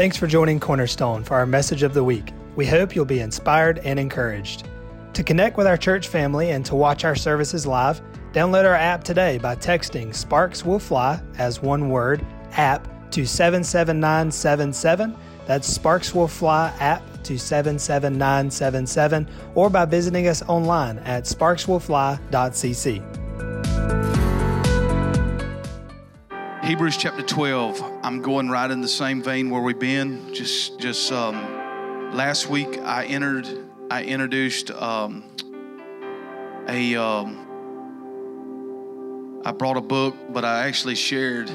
Thanks for joining Cornerstone for our message of the week. We hope you'll be inspired and encouraged. To connect with our church family and to watch our services live, download our app today by texting SPARKS Will Fly as one word, app, to 77977. That's SPARKS Will Fly app to 77977, or by visiting us online at sparkswillfly.cc. Hebrews chapter 12. I'm going right in the same vein where we've been. Last week I brought a book, but I actually shared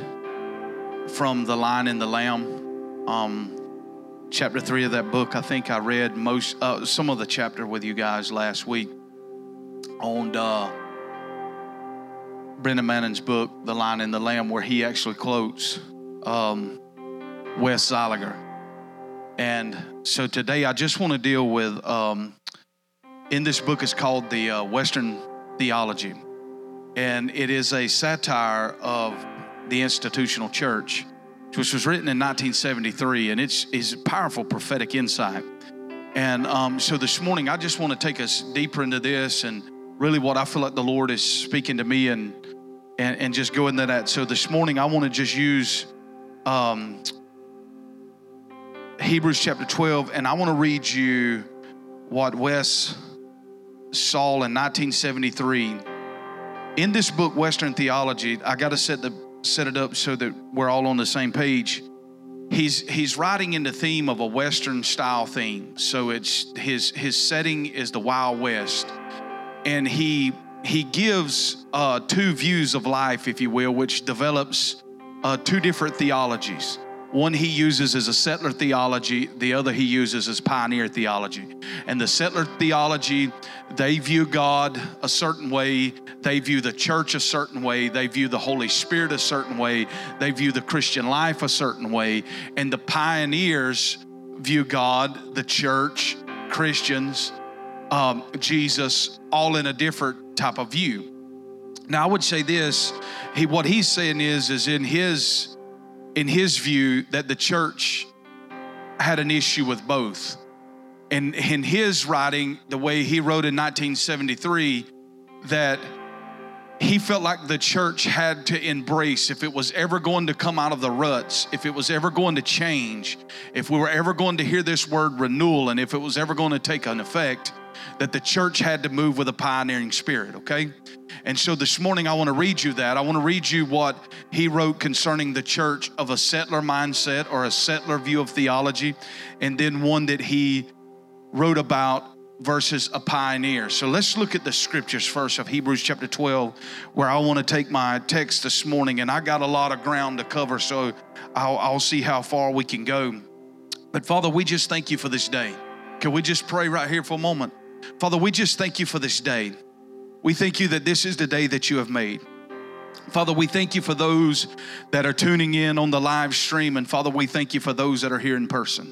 from The Lion and the Lamb. Chapter 3 of that book. I think I read some of the chapter with you guys last week on Brendan Manning's book, The Lion and the Lamb, where he actually quotes Wes Zaliger. And so today I just want to deal with, in this book is called the Western Theology. And it is a satire of the institutional church, which was written in 1973. And it's a powerful prophetic insight. And so this morning I just want to take us deeper into this and really what I feel like the Lord is speaking to me and just go into that. So this morning I want to just use Hebrews chapter 12, and I want to read you what Wes saw in 1973. In this book, Western Theology, I got to set it up so that we're all on the same page. He's writing in the theme of a Western style theme. So it's his setting is the Wild West. And he gives two views of life, if you will, which develops two different theologies. One he uses as a settler theology, the other he uses as pioneer theology. And the settler theology, they view God a certain way, they view the church a certain way, they view the Holy Spirit a certain way, they view the Christian life a certain way. And the pioneers view God, the church, Christians, Jesus, all in a different type of view. Now, I would say this, what he's saying is in his view that the church had an issue with both. And in his writing, the way he wrote in 1973, that he felt like the church had to embrace, if it was ever going to come out of the ruts, if it was ever going to change, if we were ever going to hear this word renewal, and if it was ever going to take an effect, that the church had to move with a pioneering spirit, okay? And so this morning I want to read you that. I want to read you what he wrote concerning the church of a settler mindset or a settler view of theology, and then one that he wrote about versus a pioneer. So let's look at the scriptures first of Hebrews chapter 12, where I want to take my text this morning, and I got a lot of ground to cover, so I'll see how far we can go. But Father, we just thank you for this day. Can we just pray right here for a moment? Father, we just thank you for this day. We thank you that this is the day that you have made. Father, we thank you for those that are tuning in on the live stream. And Father, we thank you for those that are here in person.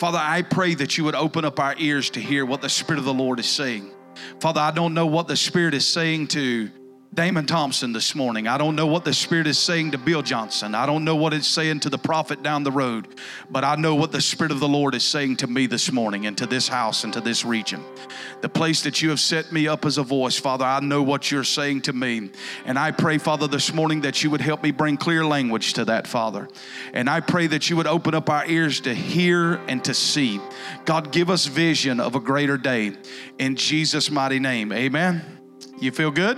Father, I pray that you would open up our ears to hear what the Spirit of the Lord is saying. Father, I don't know what the Spirit is saying to Damon Thompson this morning. I don't know what the Spirit is saying to Bill Johnson. I don't know what it's saying to the prophet down the road, but I know what the Spirit of the Lord is saying to me this morning and to this house and to this region. The place that you have set me up as a voice, Father, I know what you're saying to me. And I pray, Father, this morning that you would help me bring clear language to that, Father. And I pray that you would open up our ears to hear and to see. God, give us vision of a greater day. In Jesus' mighty name, amen. You feel good?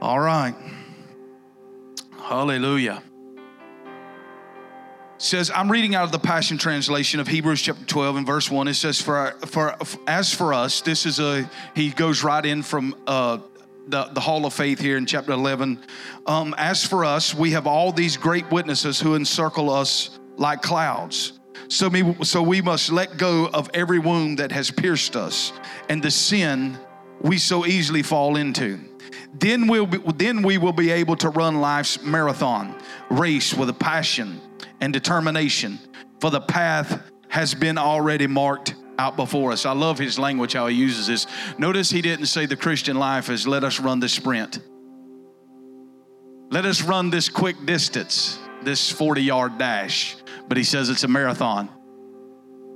All right. Hallelujah. It says, I'm reading out of the Passion Translation of Hebrews chapter 12 and verse 1. It says, as for us, this is he goes right in from the Hall of Faith here in chapter 11. As for us, we have all these great witnesses who encircle us like clouds. So we must let go of every wound that has pierced us and the sin we so easily fall into. Then we will be able to run life's marathon race with a passion and determination, for the path has been already marked out before us. I love his language, how he uses this. Notice he didn't say the Christian life is let us run this sprint. Let us run this quick distance, this 40-yard dash. but he says it's a marathon.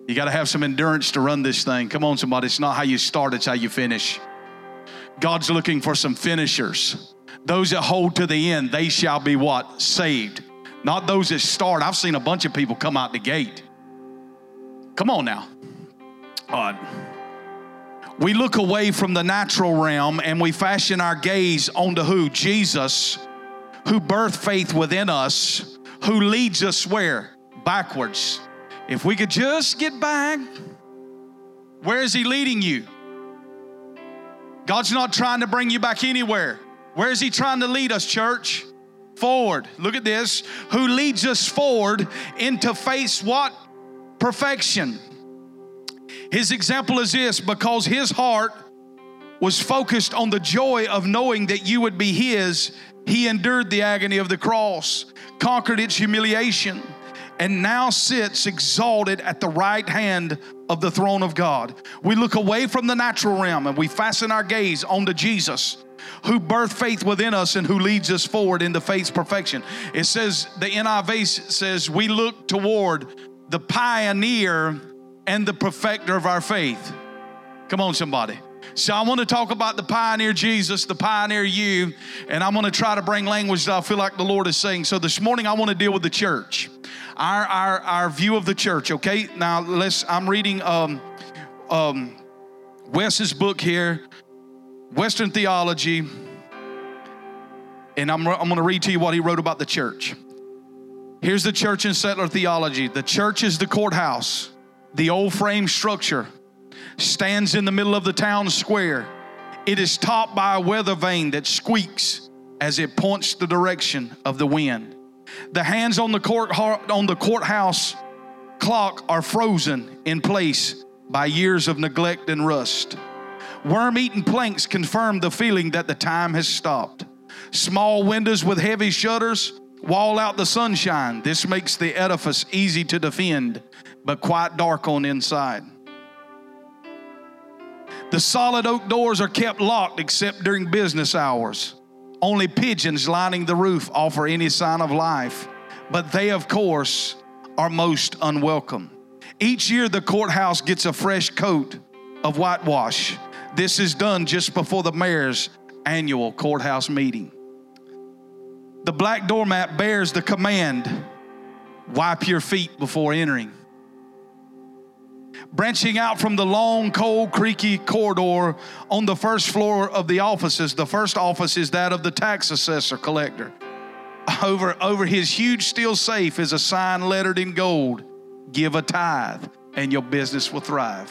You got to have some endurance to run this thing. Come on, somebody. It's not how you start, it's how you finish. God's looking for some finishers. Those that hold to the end, they shall be what? Saved. Not those that start. I've seen a bunch of people come out the gate. Come on now. We look away from the natural realm and we fashion our gaze onto who? Jesus, who birthed faith within us, who leads us where? Backwards. If we could just get back, where is he leading you? God's not trying to bring you back anywhere. Where is he trying to lead us, church? Forward. Look at this. Who leads us forward into faith's what? Perfection. His example is this, because his heart was focused on the joy of knowing that you would be his, he endured the agony of the cross, conquered its humiliation, and now sits exalted at the right hand of the throne of God. We look away from the natural realm and we fasten our gaze onto Jesus, who birthed faith within us and who leads us forward into faith's perfection. It says, the NIV says, we look toward the pioneer and the perfecter of our faith. Come on, somebody. So I want to talk about the pioneer Jesus, the pioneer you, and I'm going to try to bring language that I feel like the Lord is saying. So this morning I want to deal with the church, our view of the church, okay? Now, I'm reading Wes's book here, Western Theology, and I'm going to read to you what he wrote about the church. Here's the church in settler theology. The church is the courthouse, the old frame structure, stands in the middle of the town square. It is topped by a weather vane that squeaks as it points the direction of the wind. The hands on the courthouse clock are frozen in place by years of neglect and rust. Worm-eaten planks confirm the feeling that the time has stopped. Small windows with heavy shutters wall out the sunshine. This makes the edifice easy to defend, but quite dark on the inside. The solid oak doors are kept locked except during business hours. Only pigeons lining the roof offer any sign of life, but they, of course, are most unwelcome. Each year, the courthouse gets a fresh coat of whitewash. This is done just before the mayor's annual courthouse meeting. The black doormat bears the command, wipe your feet before entering. Branching out from the long, cold, creaky corridor on the first floor of the offices, the first office is that of the tax assessor collector. Over his huge steel safe is a sign lettered in gold, give a tithe and your business will thrive.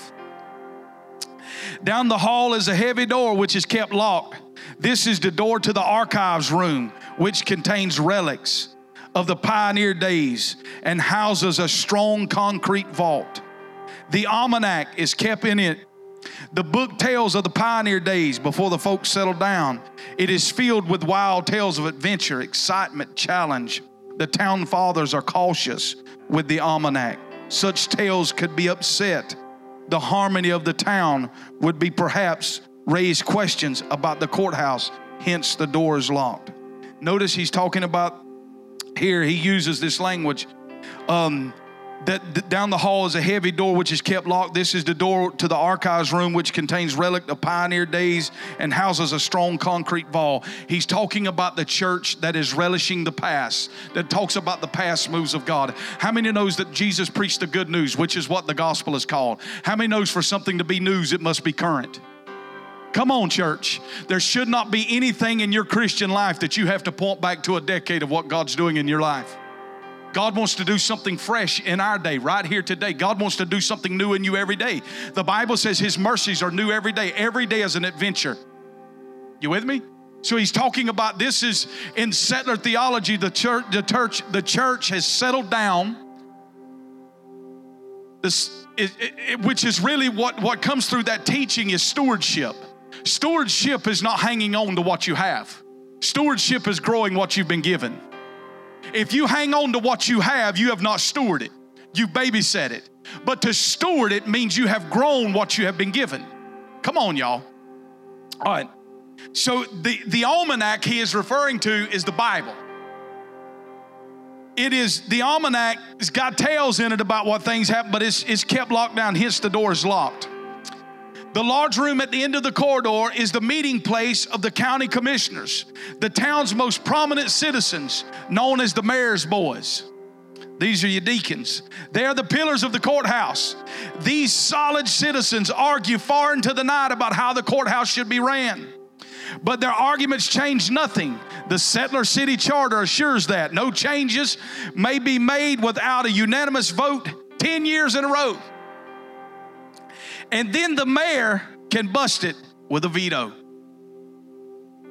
Down the hall is a heavy door which is kept locked. This is the door to the archives room, which contains relics of the pioneer days and houses a strong concrete vault. The almanac is kept in it. The book tales of the pioneer days before the folks settled down. It is filled with wild tales of adventure, excitement, challenge. The town fathers are cautious with the almanac. Such tales could be upset. The harmony of the town would be perhaps raise questions about the courthouse, hence the door is locked. Notice he's talking about here, he uses this language. That down the hall is a heavy door which is kept locked. This is the door to the archives room, which contains relic of pioneer days and houses a strong concrete vault. He's talking about the church that is relishing the past, that talks about the past moves of God. How many knows that Jesus preached the good news, which is what the gospel is called? How many knows for something to be news, it must be current? Come on, church. There should not be anything in your Christian life that you have to point back to a decade of what God's doing in your life. God wants to do something fresh in our day, right here today. God wants to do something new in you every day. The Bible says his mercies are new every day. Every day is an adventure. You with me? So he's talking about this is in settler theology, the church has settled down. Which is really what comes through that teaching is stewardship. Stewardship is not hanging on to what you have. Stewardship is growing what you've been given. If you hang on to what you have not stewarded it. You've babysat it. But to steward it means you have grown what you have been given. Come on, y'all. All right. So the almanac he is referring to is the Bible. It is, the almanac has got tales in it about what things happen, but it's kept locked down, hence the door is locked. The large room at the end of the corridor is the meeting place of the county commissioners, the town's most prominent citizens, known as the mayor's boys. These are your deacons. They are the pillars of the courthouse. These solid citizens argue far into the night about how the courthouse should be ran. But their arguments change nothing. The settler city charter assures that no changes may be made without a unanimous vote 10 years in a row. And then the mayor can bust it with a veto.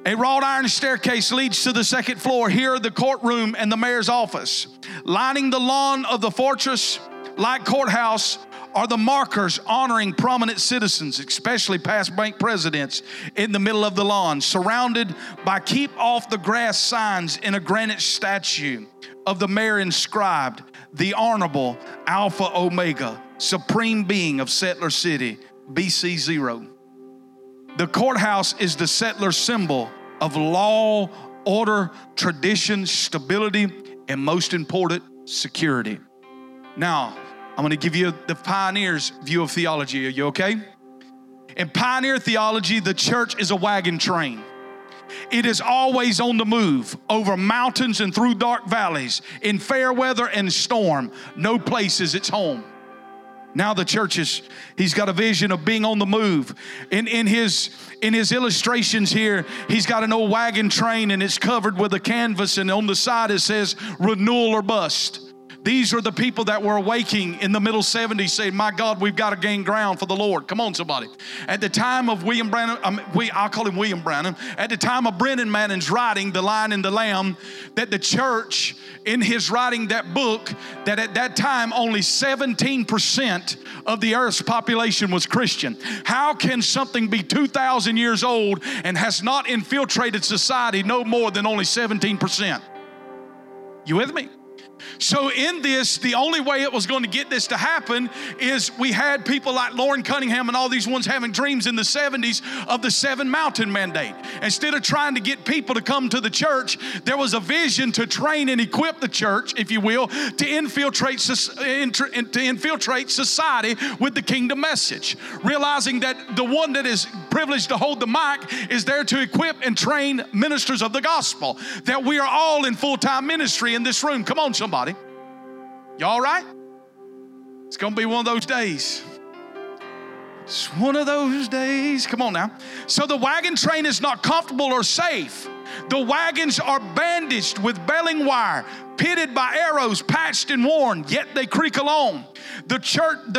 A wrought iron staircase leads to the second floor. Here are the courtroom and the mayor's office. Lining the lawn of the fortress-like courthouse are the markers honoring prominent citizens, especially past bank presidents, in the middle of the lawn, surrounded by keep off the grass signs and a granite statue of the mayor inscribed, the Honorable Alpha Omega, Supreme Being of Settler City, BC0. The courthouse is the settler symbol of law, order, tradition, stability, and most important, security. Now, I'm going to give you the pioneer's view of theology. Are you okay? In pioneer theology, the church is a wagon train. It is always on the move, over mountains and through dark valleys, in fair weather and storm. No place is its home. Now the church is, he's got a vision of being on the move. In his illustrations here, he's got an old wagon train and it's covered with a canvas, and on the side it says, renewal or bust. These are the people that were awaking in the middle 70s saying, my God, we've got to gain ground for the Lord. Come on, somebody. At the time of William Branham, I'll call him William Branham, at the time of Brendan Manning's writing, The Lion and the Lamb, that the church, in his writing that book, that at that time only 17% of the earth's population was Christian. How can something be 2,000 years old and has not infiltrated society no more than only 17%? You with me? So in this, the only way it was going to get this to happen is we had people like Lauren Cunningham and all these ones having dreams in the 70s of the Seven Mountain Mandate. Instead of trying to get people to come to the church, there was a vision to train and equip the church, if you will, to infiltrate society with the kingdom message, realizing that the one that is privileged to hold the mic is there to equip and train ministers of the gospel, that we are all in full-time ministry in this room. Come on, somebody. You all right? It's going to be one of those days. It's one of those days. Come on now. So the wagon train is not comfortable or safe. The wagons are bandaged with baling wire, pitted by arrows, patched and worn, yet they creak along. The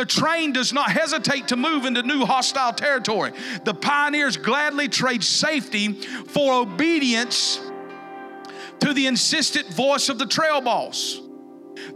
train does not hesitate to move into new hostile territory. The pioneers gladly trade safety for obedience to the insistent voice of the trail boss.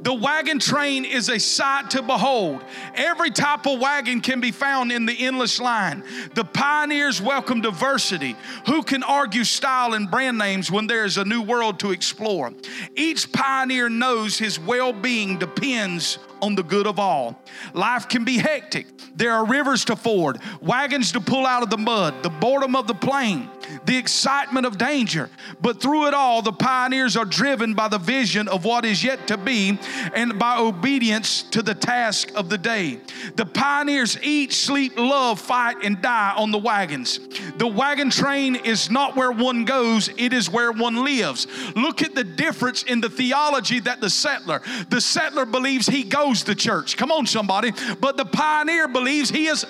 The wagon train is a sight to behold. Every type of wagon can be found in the endless line. The pioneers welcome diversity. Who can argue style and brand names when there is a new world to explore? Each pioneer knows his well-being depends on the good of all. Life can be hectic. There are rivers to ford, wagons to pull out of the mud, the boredom of the plain, the excitement of danger. But through it all, the pioneers are driven by the vision of what is yet to be and by obedience to the task of the day. The pioneers eat, sleep, love, fight, and die on the wagons. The wagon train is not where one goes, it is where one lives. Look at the difference in the theology that the settler believes he goes the church. Come on, somebody. But the pioneer believes he is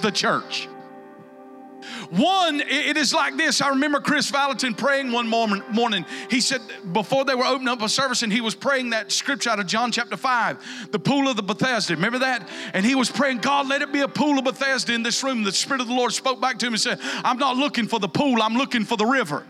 the church. One, it is like this. I remember Chris Valentin praying one morning. He said, before they were opening up a service, and he was praying that scripture out of John chapter 5, the pool of the Bethesda. Remember that? And he was praying, God, let it be a pool of Bethesda in this room. The Spirit of the Lord spoke back to him and said, I'm not looking for the pool, I'm looking for the river.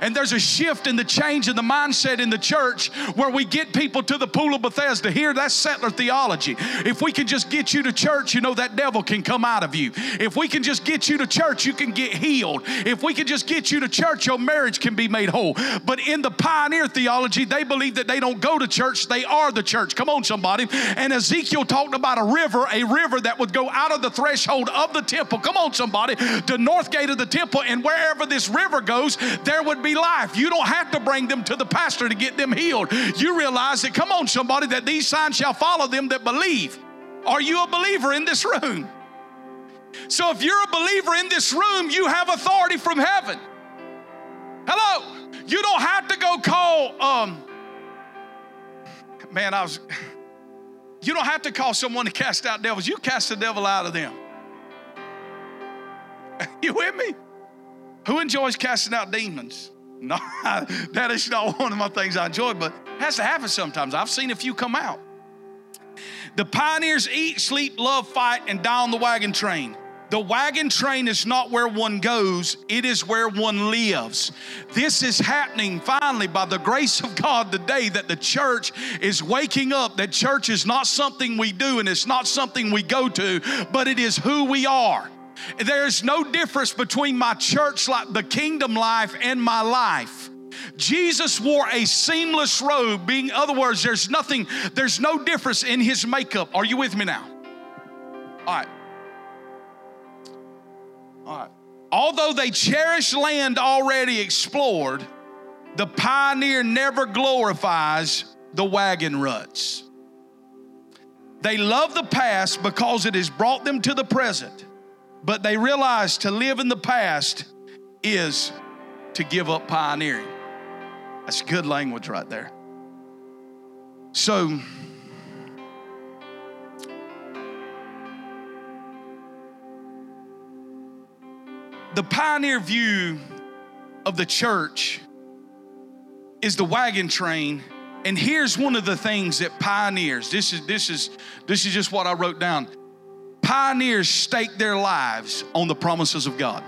And there's a shift in the change in the mindset in the church where we get people to the pool of Bethesda. Here, that's settler theology. If we can just get you to church, you know that devil can come out of you. If we can just get you to church, you can get healed. If we can just get you to church, your marriage can be made whole. But in the pioneer theology, they believe that they don't go to church, they are the church. Come on, somebody. And Ezekiel talked about a river that would go out of the threshold of the temple. Come on, somebody. The north gate of the temple, and wherever this river goes, there there would be life. You don't have to bring them to the pastor to get them healed. You realize that, come on somebody, that these signs shall follow them that believe. Are you a believer in this room? So if you're a believer in this room, you have authority from heaven. Hello. You don't have to go call, you don't have to call someone to cast out devils. You cast the devil out of them. You with me? Who enjoys casting out demons? No, that is not one of my things I enjoy, but it has to happen sometimes. I've seen a few come out. The pioneers eat, sleep, love, fight, and die on the wagon train. The wagon train is not where one goes, it is where one lives. This is happening finally by the grace of God today, that the church is waking up, that church is not something we do and it's not something we go to, but it is who we are. There's no difference between my church life, the kingdom life, and my life. Jesus wore a seamless robe, being, in other words, there's no difference in his makeup. Are you with me now? All right. All right. Although they cherish land already explored, the pioneer never glorifies the wagon ruts. They love the past because it has brought them to the present, but they realize to live in the past is to give up pioneering. That's good language right there. So, the pioneer view of the church is the wagon train, and here's one of the things that pioneers, this is just what I wrote down. Pioneers stake their lives on the promises of God.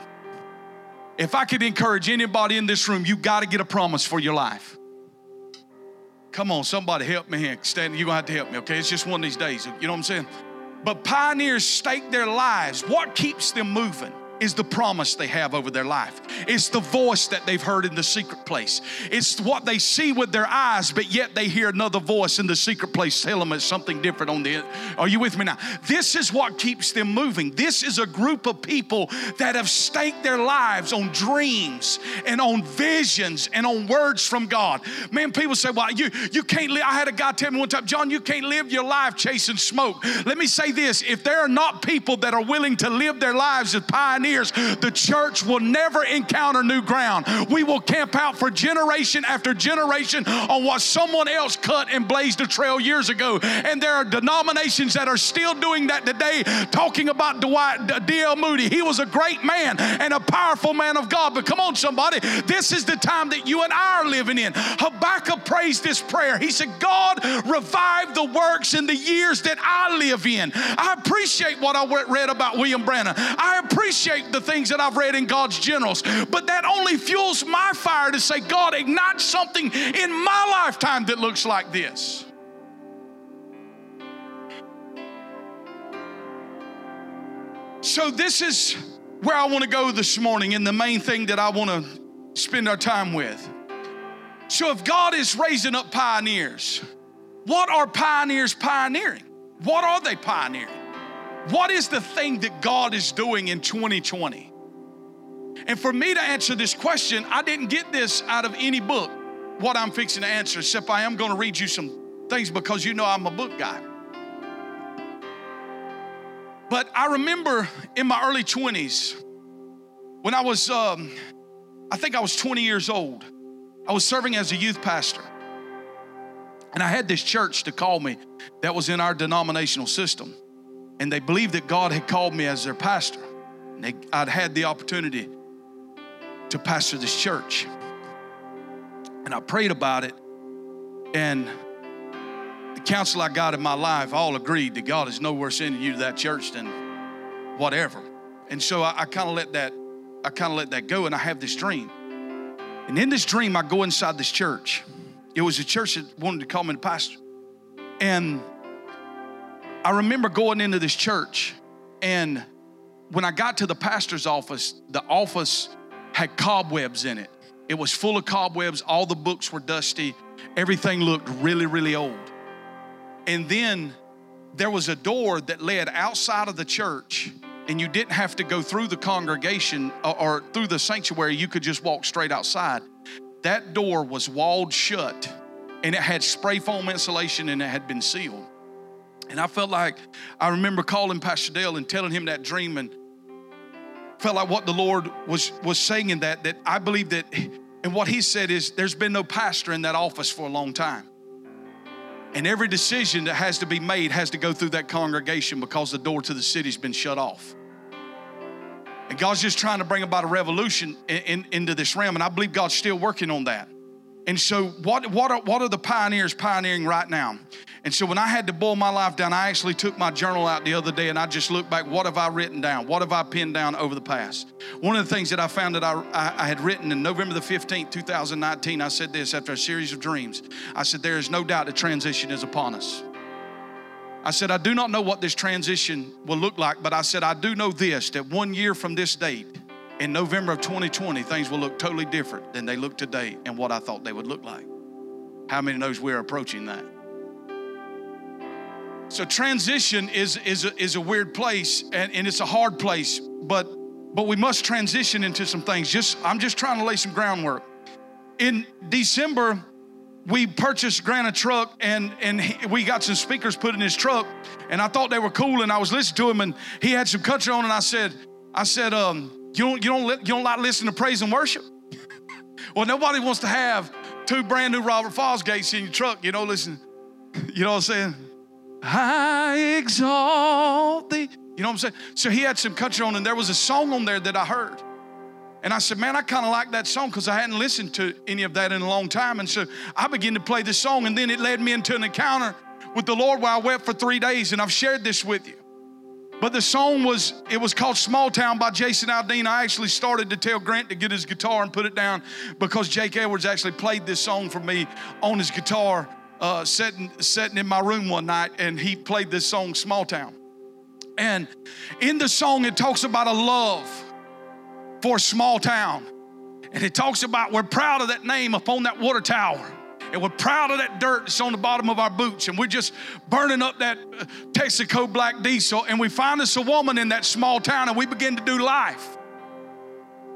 If I could encourage anybody in this room, you got to get a promise for your life. Come on, somebody help me here. Stand, you're going to have to help me, okay? It's just one of these days, you know what I'm saying? But pioneers stake their lives. What keeps them moving is the promise they have over their life. It's the voice that they've heard in the secret place. It's what they see with their eyes, but yet they hear another voice in the secret place tell them it's something different on the end. Are you with me now? This is what keeps them moving. This is a group of people that have staked their lives on dreams and on visions and on words from God. Man, people say, well, you can't live. I had a guy tell me one time, John, you can't live your life chasing smoke. Let me say this, if there are not people that are willing to live their lives as pioneers, the church will never encounter new ground. We will camp out for generation after generation on what someone else cut and blazed a trail years ago. And there are denominations that are still doing that today, talking about Dwight D.L. Moody. He was a great man and a powerful man of God. But come on, somebody, this is the time that you and I are living in. Habakkuk praised this prayer. He said, God, revive the works in the years that I live in. I appreciate what I read about William Branham. I appreciate the things that I've read in God's generals, but that only fuels my fire to say, God, ignite something in my lifetime that looks like this. So this is where I want to go this morning, and the main thing that I want to spend our time with. So if God is raising up pioneers, what are pioneers pioneering? What are they pioneering? What is the thing that God is doing in 2020? And for me to answer this question, I didn't get this out of any book, what I'm fixing to answer, except I am going to read you some things because you know I'm a book guy. But I remember in my early 20s, when I was, I think I was 20 years old, I was serving as a youth pastor. And I had this church to call me that was in our denominational system. And they believed that God had called me as their pastor. And I'd had the opportunity to pastor this church. And I prayed about it. And the counsel I got in my life all agreed that God is nowhere sending you to that church than whatever. And so I kind of let that go, and I have this dream. And in this dream, I go inside this church. It was a church that wanted to call me to pastor. And I remember going into this church, and when I got to the pastor's office, the office had cobwebs in it. It was full of cobwebs. All the books were dusty. Everything looked really, really old. And then there was a door that led outside of the church, and you didn't have to go through the congregation or through the sanctuary. You could just walk straight outside. That door was walled shut, and it had spray foam insulation, and it had been sealed. And I felt like, I remember calling Pastor Dale and telling him that dream, and felt like what the Lord was saying in that I believe that, and what he said is, there's been no pastor in that office for a long time. And every decision that has to be made has to go through that congregation because the door to the city's been shut off. And God's just trying to bring about a revolution into this realm, and I believe God's still working on that. And so what are the pioneers pioneering right now? And so when I had to boil my life down, I actually took my journal out the other day, and I just looked back, what have I written down? What have I pinned down over the past? One of the things that I found that I had written in November the 15th, 2019, I said this after a series of dreams. I said, there is no doubt the transition is upon us. I said, I do not know what this transition will look like, but I said, I do know this, that 1 year from this date, in November of 2020, things will look totally different than they look today and what I thought they would look like. How many knows we're approaching that? So transition is a weird place, and it's a hard place, but we must transition into some things. I'm just trying to lay some groundwork. In December, we purchased Grant a truck, and we got some speakers put in his truck, and I thought they were cool, and I was listening to him, and he had some country on, and I said, You don't like listening to praise and worship? Well, nobody wants to have 2 brand new Robert Fosgates in your truck. Listen, you know what I'm saying? I exalt thee. You know what I'm saying? So he had some country on, and there was a song on there that I heard. And I said, man, I kind of like that song because I hadn't listened to any of that in a long time. And so I began to play this song, and then it led me into an encounter with the Lord where I wept for 3 days, and I've shared this with you. But the song was called Small Town by Jason Aldean. I actually started to tell Grant to get his guitar and put it down because Jake Edwards actually played this song for me on his guitar sitting in my room one night, and he played this song, Small Town. And in the song, it talks about a love for a small town. And it talks about we're proud of that name upon that water tower. And we're proud of that dirt that's on the bottom of our boots. And we're just burning up that Texaco black diesel. And we find us a woman in that small town, and we begin to do life.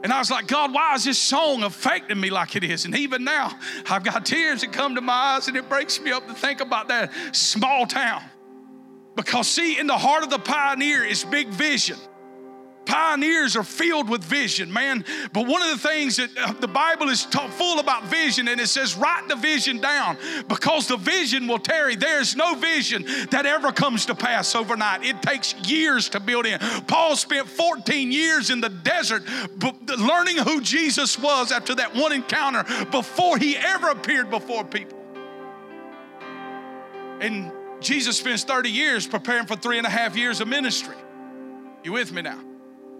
And I was like, God, why is this song affecting me like it is? And even now, I've got tears that come to my eyes, and it breaks me up to think about that small town. Because, see, in the heart of the pioneer is big vision. Pioneers are filled with vision, man. But one of the things that the Bible is full about vision, and it says write the vision down because the vision will tarry. There's no vision that ever comes to pass overnight. It takes years to build in. Paul spent 14 years in the desert learning who Jesus was after that one encounter before he ever appeared before people. And Jesus spends 30 years preparing for 3.5 years of ministry. You with me now?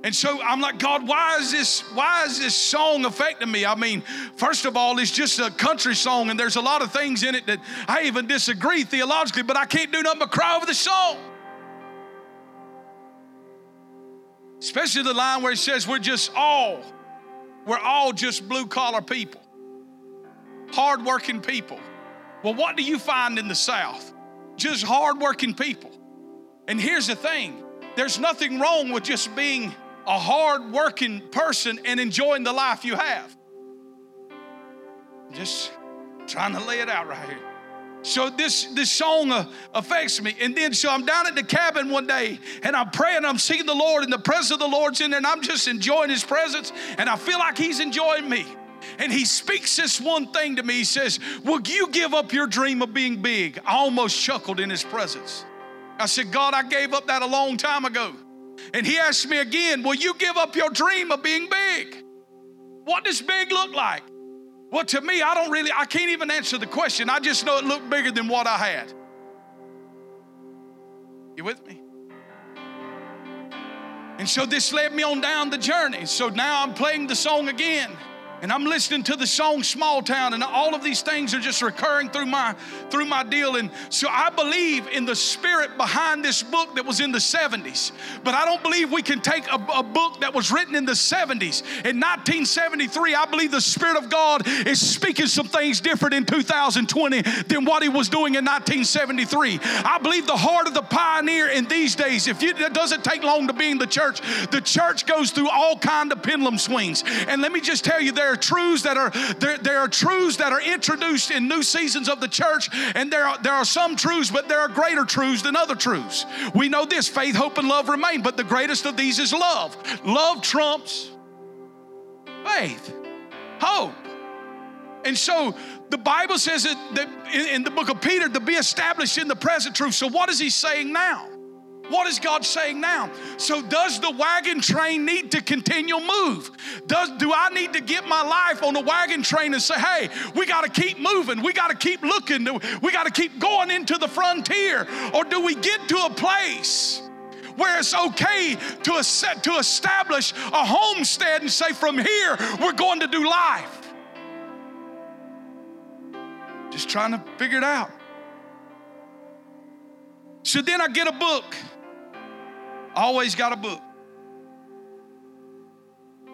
And so I'm like, God, why is this song affecting me? I mean, first of all, it's just a country song, and there's a lot of things in it that I even disagree theologically, but I can't do nothing but cry over the song. Especially the line where it says we're all just blue-collar people, hard-working people. Well, what do you find in the South? Just hard-working people. And here's the thing. There's nothing wrong with just being a hard-working person and enjoying the life you have. Just trying to lay it out right here. So this song affects me. And then so I'm down at the cabin one day, and I'm praying, I'm seeking the Lord, and the presence of the Lord's in there, and I'm just enjoying his presence, and I feel like he's enjoying me. And he speaks this one thing to me. He says, will you give up your dream of being big? I almost chuckled in his presence. I said, God, I gave up that a long time ago. And he asked me again, will you give up your dream of being big? What does big look like? Well, to me, I can't even answer the question. I just know it looked bigger than what I had. You with me? And so this led me on down the journey. So now I'm playing the song again. And I'm listening to the song Small Town, and all of these things are just recurring through my deal. And so I believe in the spirit behind this book that was in the 70s. But I don't believe we can take a book that was written in the 70s. In 1973, I believe the Spirit of God is speaking some things different in 2020 than what he was doing in 1973. I believe the heart of the pioneer in these days, it doesn't take long to be in the church. The church goes through all kinds of pendulum swings. And let me just tell you, there there are truths that are introduced in new seasons of the church, and there are some truths, but there are greater truths than other truths. We know this: faith, hope, and love remain, but the greatest of these is love. Love trumps faith, hope. And so the Bible says that in the book of Peter, to be established in the present truth. So what is he saying now? What is God saying now? So does the wagon train need to continue move? Do I need to get my life on the wagon train and say, hey, we got to keep moving. We got to keep looking. We got to keep going into the frontier. Or do we get to a place where it's okay to establish a homestead and say, from here, we're going to do life? Just trying to figure it out. So then I get a book. I always got a book.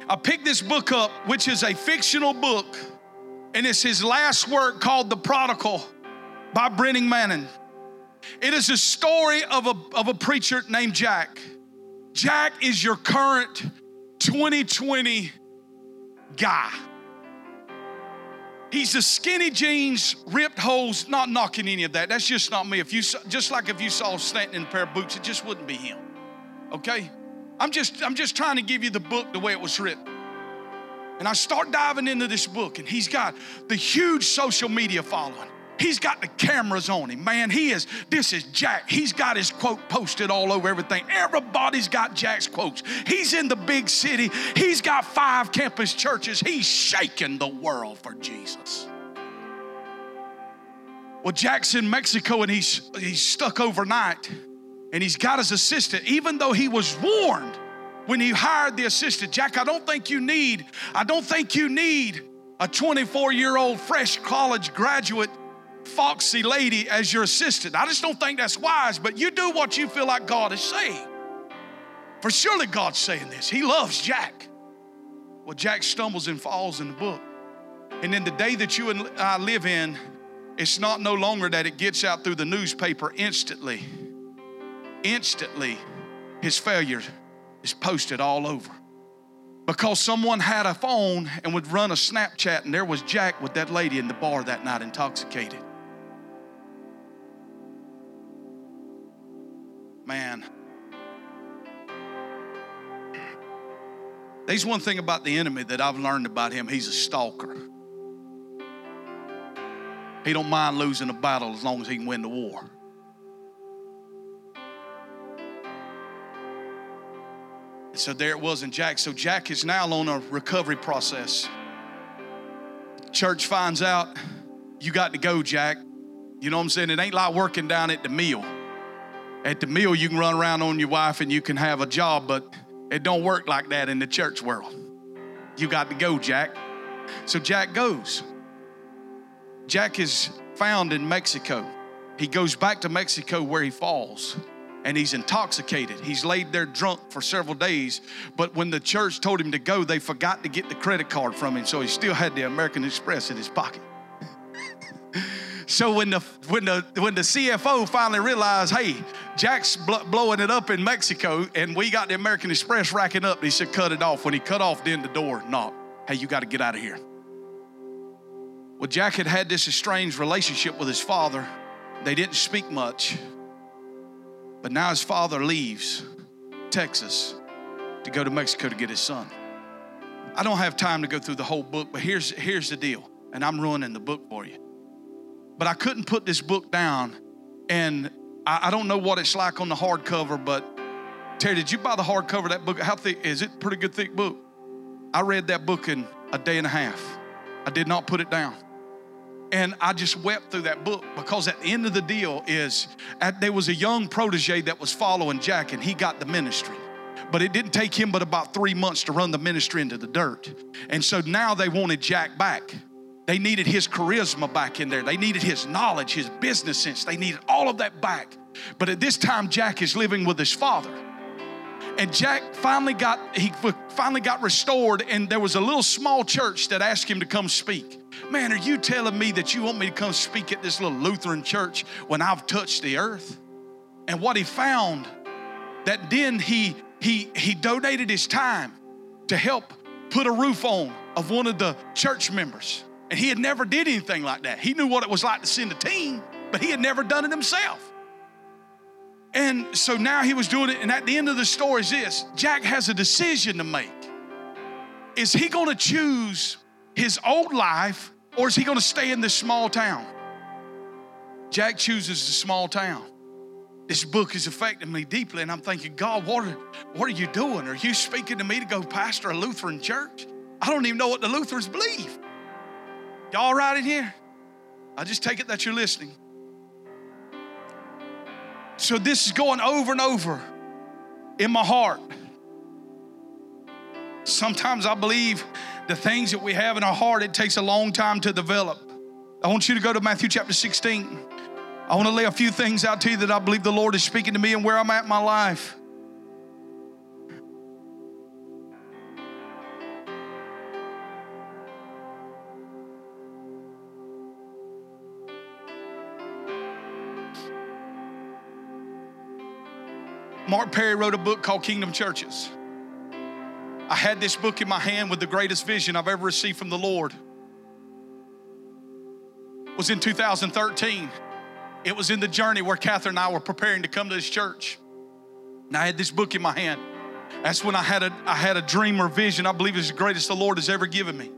I picked this book up, which is a fictional book, and it's his last work called The Prodigal by Brendan Manning. It is a story of a preacher named Jack. Jack is your current 2020 guy. He's the skinny jeans, ripped holes, not knocking any of that. That's just not me. If you saw Stanton in a pair of boots, it just wouldn't be him. Okay? I'm just trying to give you the book the way it was written. And I start diving into this book, and he's got the huge social media following. He's got the cameras on him, man. This is Jack. He's got his quote posted all over everything. Everybody's got Jack's quotes. He's in the big city. He's got 5 campus churches. He's shaking the world for Jesus. Well, Jack's in Mexico, and he's stuck overnight, and he's got his assistant, even though he was warned when he hired the assistant. Jack, I don't think you need a 24-year-old fresh college graduate foxy lady as your assistant. I just don't think that's wise, but you do what you feel like God is saying. For surely God's saying this. He loves Jack. Well, Jack stumbles and falls in the book. And in the day that you and I live in, it's not no longer that it gets out through the newspaper instantly. Instantly, his failure is posted all over. Because someone had a phone and would run a Snapchat, and there was Jack with that lady in the bar that night, intoxicated. Man. There's one thing about the enemy that I've learned about him. He's a stalker. He don't mind losing a battle as long as he can win the war. And so there it was in Jack. So Jack is now on a recovery process. Church finds out, you got to go, Jack. You know what I'm saying? It ain't like working down at the mill. At the mill, you can run around on your wife and you can have a job, but it don't work like that in the church world. You got to go, Jack. So Jack goes. Jack is found in Mexico. He goes back to Mexico where he falls, and he's intoxicated. He's laid there drunk for several days, but when the church told him to go, they forgot to get the credit card from him, so he still had the American Express in his pocket. So when the CFO finally realized, hey, Jack's blowing it up in Mexico, and we got the American Express racking up, he said, cut it off. When he cut off, then the door knocked. Hey, you got to get out of here. Well, Jack had this estranged relationship with his father. They didn't speak much. But now his father leaves Texas to go to Mexico to get his son. I don't have time to go through the whole book, but here's the deal, and I'm ruining the book for you. But I couldn't put this book down, and I don't know what it's like on the hardcover, but Terry, did you buy the hardcover of that book? How thick is it? Pretty good thick book. I read that book in a day and a half. I did not put it down. And I just wept through that book, because at the end of the deal is there was a young protege that was following Jack, and he got the ministry. But it didn't take him but about 3 months to run the ministry into the dirt. And so now they wanted Jack back. They needed his charisma back in there. They needed his knowledge, his business sense. They needed all of that back. But at this time, Jack is living with his father. And Jack finally got restored, and there was a little small church that asked him to come speak. Man, are you telling me that you want me to come speak at this little Lutheran church when I've touched the earth? And what he found, that then he donated his time to help put a roof on of one of the church members. And he had never did anything like that. He knew what it was like to send a team, but he had never done it himself. And so now he was doing it. And at the end of the story is this: Jack has a decision to make. Is he going to choose his old life, or is he going to stay in this small town? Jack chooses the small town. This book has affected me deeply, and I'm thinking, God, what are you doing? Are you speaking to me to go pastor a Lutheran church? I don't even know what the Lutherans believe. Y'all all right in here? I just take it that you're listening. So this is going over and over in my heart. Sometimes I believe the things that we have in our heart, it takes a long time to develop. I want you to go to Matthew chapter 16. I want to lay a few things out to you that I believe the Lord is speaking to me and where I'm at in my life. Mark Perry wrote a book called Kingdom Churches. I had this book in my hand with the greatest vision I've ever received from the Lord. It was in 2013. It was in the journey where Catherine and I were preparing to come to this church. And I had this book in my hand. That's when I had a dream or vision. I believe it's the greatest the Lord has ever given me.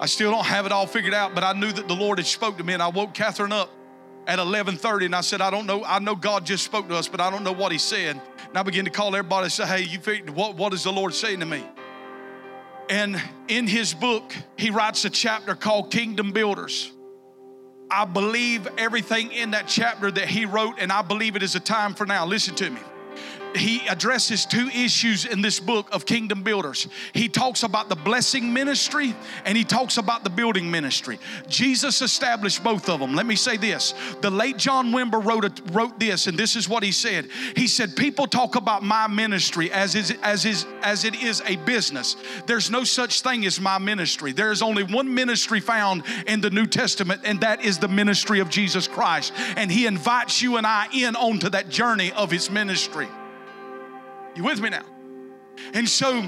I still don't have it all figured out, but I knew that the Lord had spoke to me. And I woke Catherine up at 11:30 and I said, I don't know. I know God just spoke to us, but I don't know what he said. And I began to call everybody and say, hey, you figured, what is the Lord saying to me? And in his book, he writes a chapter called Kingdom Builders. I believe everything in that chapter that he wrote, and I believe it is a time for now. Listen to me. He addresses two issues in this book of Kingdom Builders. He talks about the blessing ministry, and he talks about the building ministry. Jesus established both of them. Let me say this. The late John Wimber wrote this, and this is what he said. He said, people talk about my ministry as it is a business. There's no such thing as my ministry. There is only one ministry found in the New Testament, and that is the ministry of Jesus Christ. And he invites you and I in onto that journey of his ministry. You with me now? And so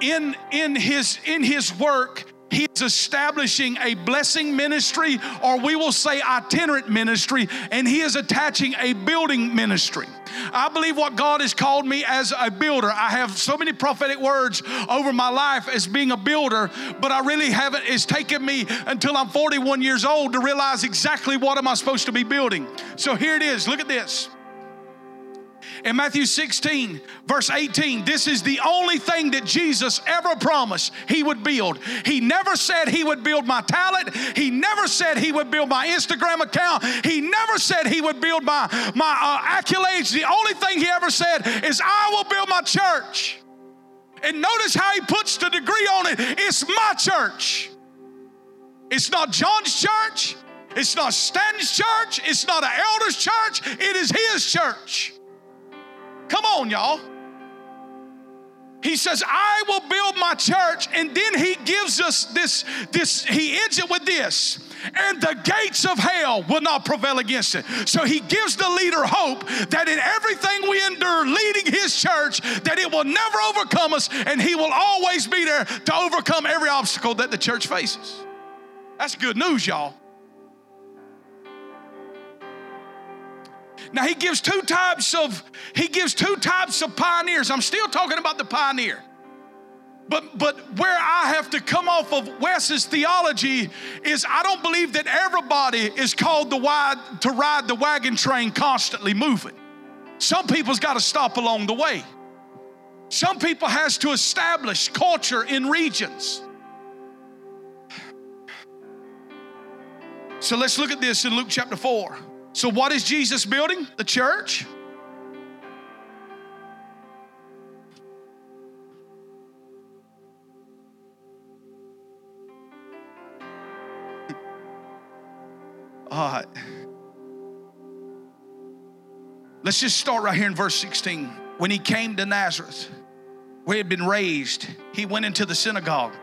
in his work, he's establishing a blessing ministry, or we will say itinerant ministry, and he is attaching a building ministry. I believe what God has called me as a builder. I have so many prophetic words over my life as being a builder, but I really haven't. It's taken me until I'm 41 years old to realize exactly what am I supposed to be building. So here it is. Look at this. In Matthew 16, verse 18, this is the only thing that Jesus ever promised he would build. He never said he would build my talent. He never said he would build my Instagram account. He never said he would build my accolades. The only thing he ever said is, I will build my church. And notice how he puts the degree on it. It's my church. It's not John's church. It's not Stan's church. It's not an elder's church. It is his church. Come on, y'all. He says, I will build my church. And then he gives us this. He ends it with this. And the gates of hell will not prevail against it. So he gives the leader hope that in everything we endure leading his church, that it will never overcome us. And he will always be there to overcome every obstacle that the church faces. That's good news, y'all. Now, he gives two types of pioneers. I'm still talking about the pioneer. But where I have to come off of Wes's theology is I don't believe that everybody is called to ride the wagon train constantly moving. Some people's got to stop along the way. Some people has to establish culture in regions. So let's look at this in Luke chapter 4. So what is Jesus building? The church. All right. Let's just start right here in verse 16. When he came to Nazareth, where he had been raised, he went into the synagogue.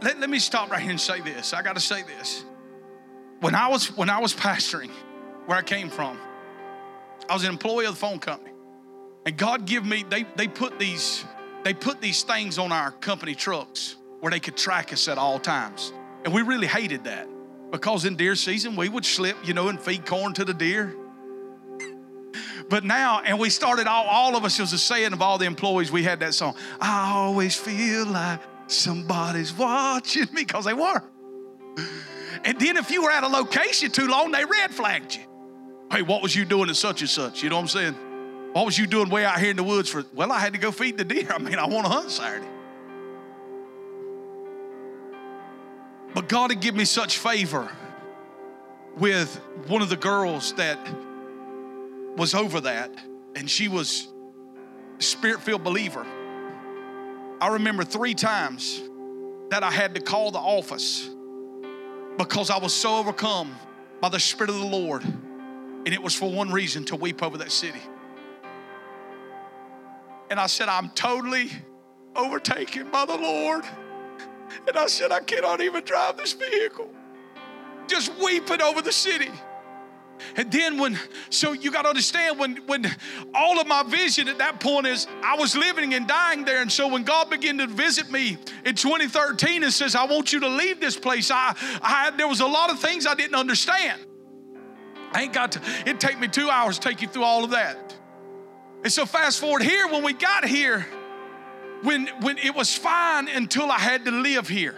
Let me stop right here and say this. I got to say this. When I was pastoring, where I came from, I was an employee of the phone company. And God give me, they put these things on our company trucks where they could track us at all times. And we really hated that because in deer season, we would slip, and feed corn to the deer. But now, and we started all of us, it was a saying of all the employees, we had that song, I always feel like somebody's watching me, because they were. And then if you were at a location too long, they red flagged you. Hey, what was you doing at such and such? You know what I'm saying? What was you doing way out here in the woods for? Well, I had to go feed the deer. I mean, I want to hunt Saturday. But God had given me such favor with one of the girls that was over that, and she was a spirit-filled believer. I remember 3 times that I had to call the office because I was so overcome by the Spirit of the Lord, and it was for one reason, to weep over that city. And I said, I'm totally overtaken by the Lord. And I said, I cannot even drive this vehicle. Just weeping over the city. And then so you got to understand, when all of my vision at that point is I was living and dying there. And so when God began to visit me in 2013 and says, I want you to leave this place, there was a lot of things I didn't understand. It'd take me 2 hours to take you through all of that. And so fast forward here, when we got here, when it was fine until I had to live here.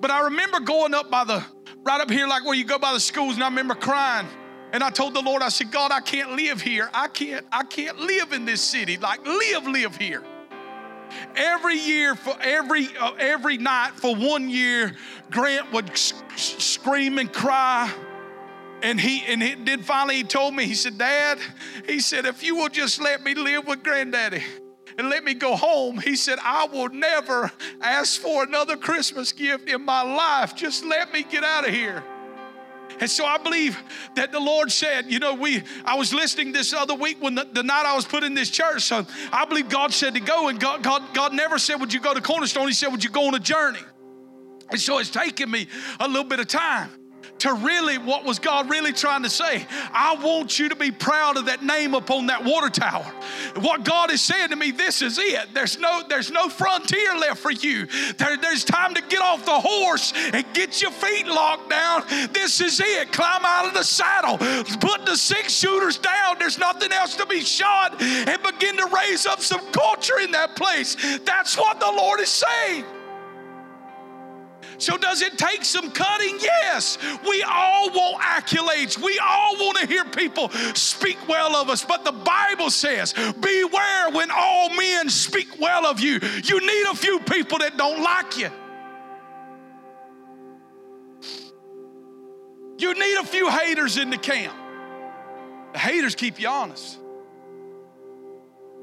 But I remember going up right up here, like where you go by the schools, and I remember crying. And I told the Lord, I said, God, I can't live here. I can't live in this city. Like, live here. Every year, for every night for 1 year, Grant would scream and cry. And then finally he told me, he said, Dad, he said, if you will just let me live with Granddaddy and let me go home, he said, I will never ask for another Christmas gift in my life. Just let me get out of here. And so I believe that the Lord said, I was listening this other week when the night I was put in this church. So I believe God said to go, and God never said, would you go to Cornerstone? He said, would you go on a journey? And so it's taken me a little bit of time to really, what was God really trying to say? I want you to be proud of that name upon that water tower. What God is saying to me, this is it. There's no frontier left for you. There's time to get off the horse and get your feet locked down. This is it. Climb out of the saddle. Put the 6-shooters down. There's nothing else to be shot, and begin to raise up some culture in that place. That's what the Lord is saying. So does it take some cutting? Yes. We all want accolades. We all want to hear people speak well of us. But the Bible says, beware when all men speak well of you. You need a few people that don't like you. You need a few haters in the camp. The haters keep you honest.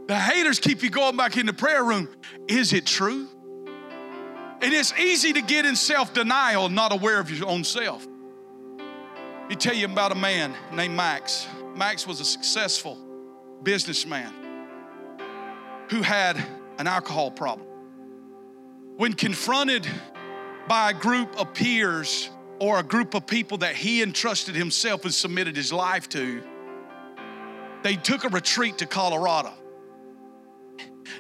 The haters keep you going back in the prayer room. Is it true? And it's easy to get in self-denial, not aware of your own self. Let me tell you about a man named Max. Max was a successful businessman who had an alcohol problem. When confronted by a group of peers or a group of people that he entrusted himself and submitted his life to, they took a retreat to Colorado.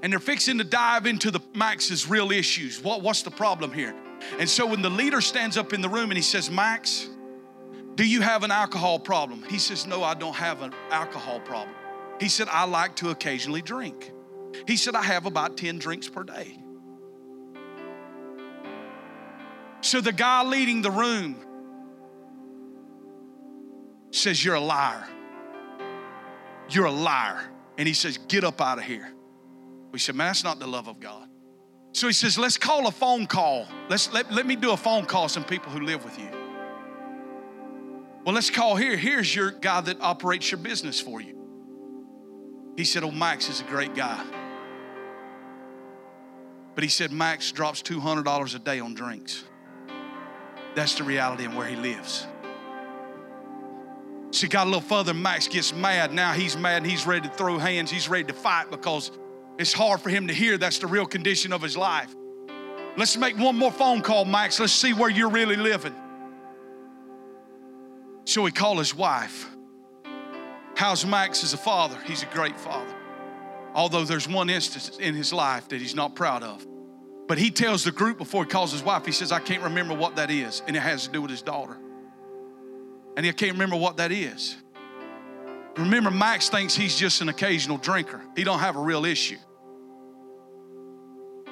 And they're fixing to dive into the Max's real issues. What's the problem here? And so when the leader stands up in the room and he says, Max, do you have an alcohol problem? He says, no, I don't have an alcohol problem. He said, I like to occasionally drink. He said, I have about 10 drinks per day. So the guy leading the room says, you're a liar. You're a liar. And he says, get up out of here. We said, man, that's not the love of God. So he says, let's call a phone call. Let me do a phone call to some people who live with you. Well, let's call here. Here's your guy that operates your business for you. He said, oh, Max is a great guy. But he said, Max drops $200 a day on drinks. That's the reality in where he lives. So he got a little further, Max gets mad. Now he's mad and he's ready to throw hands. He's ready to fight because it's hard for him to hear that's the real condition of his life. Let's make one more phone call, Max. Let's see where you're really living. So he called his wife. How's Max as a father? He's a great father. Although there's one instance in his life that he's not proud of. But he tells the group before he calls his wife, he says, I can't remember what that is. And it has to do with his daughter. And he can't remember what that is. Remember, Max thinks he's just an occasional drinker. He don't have a real issue.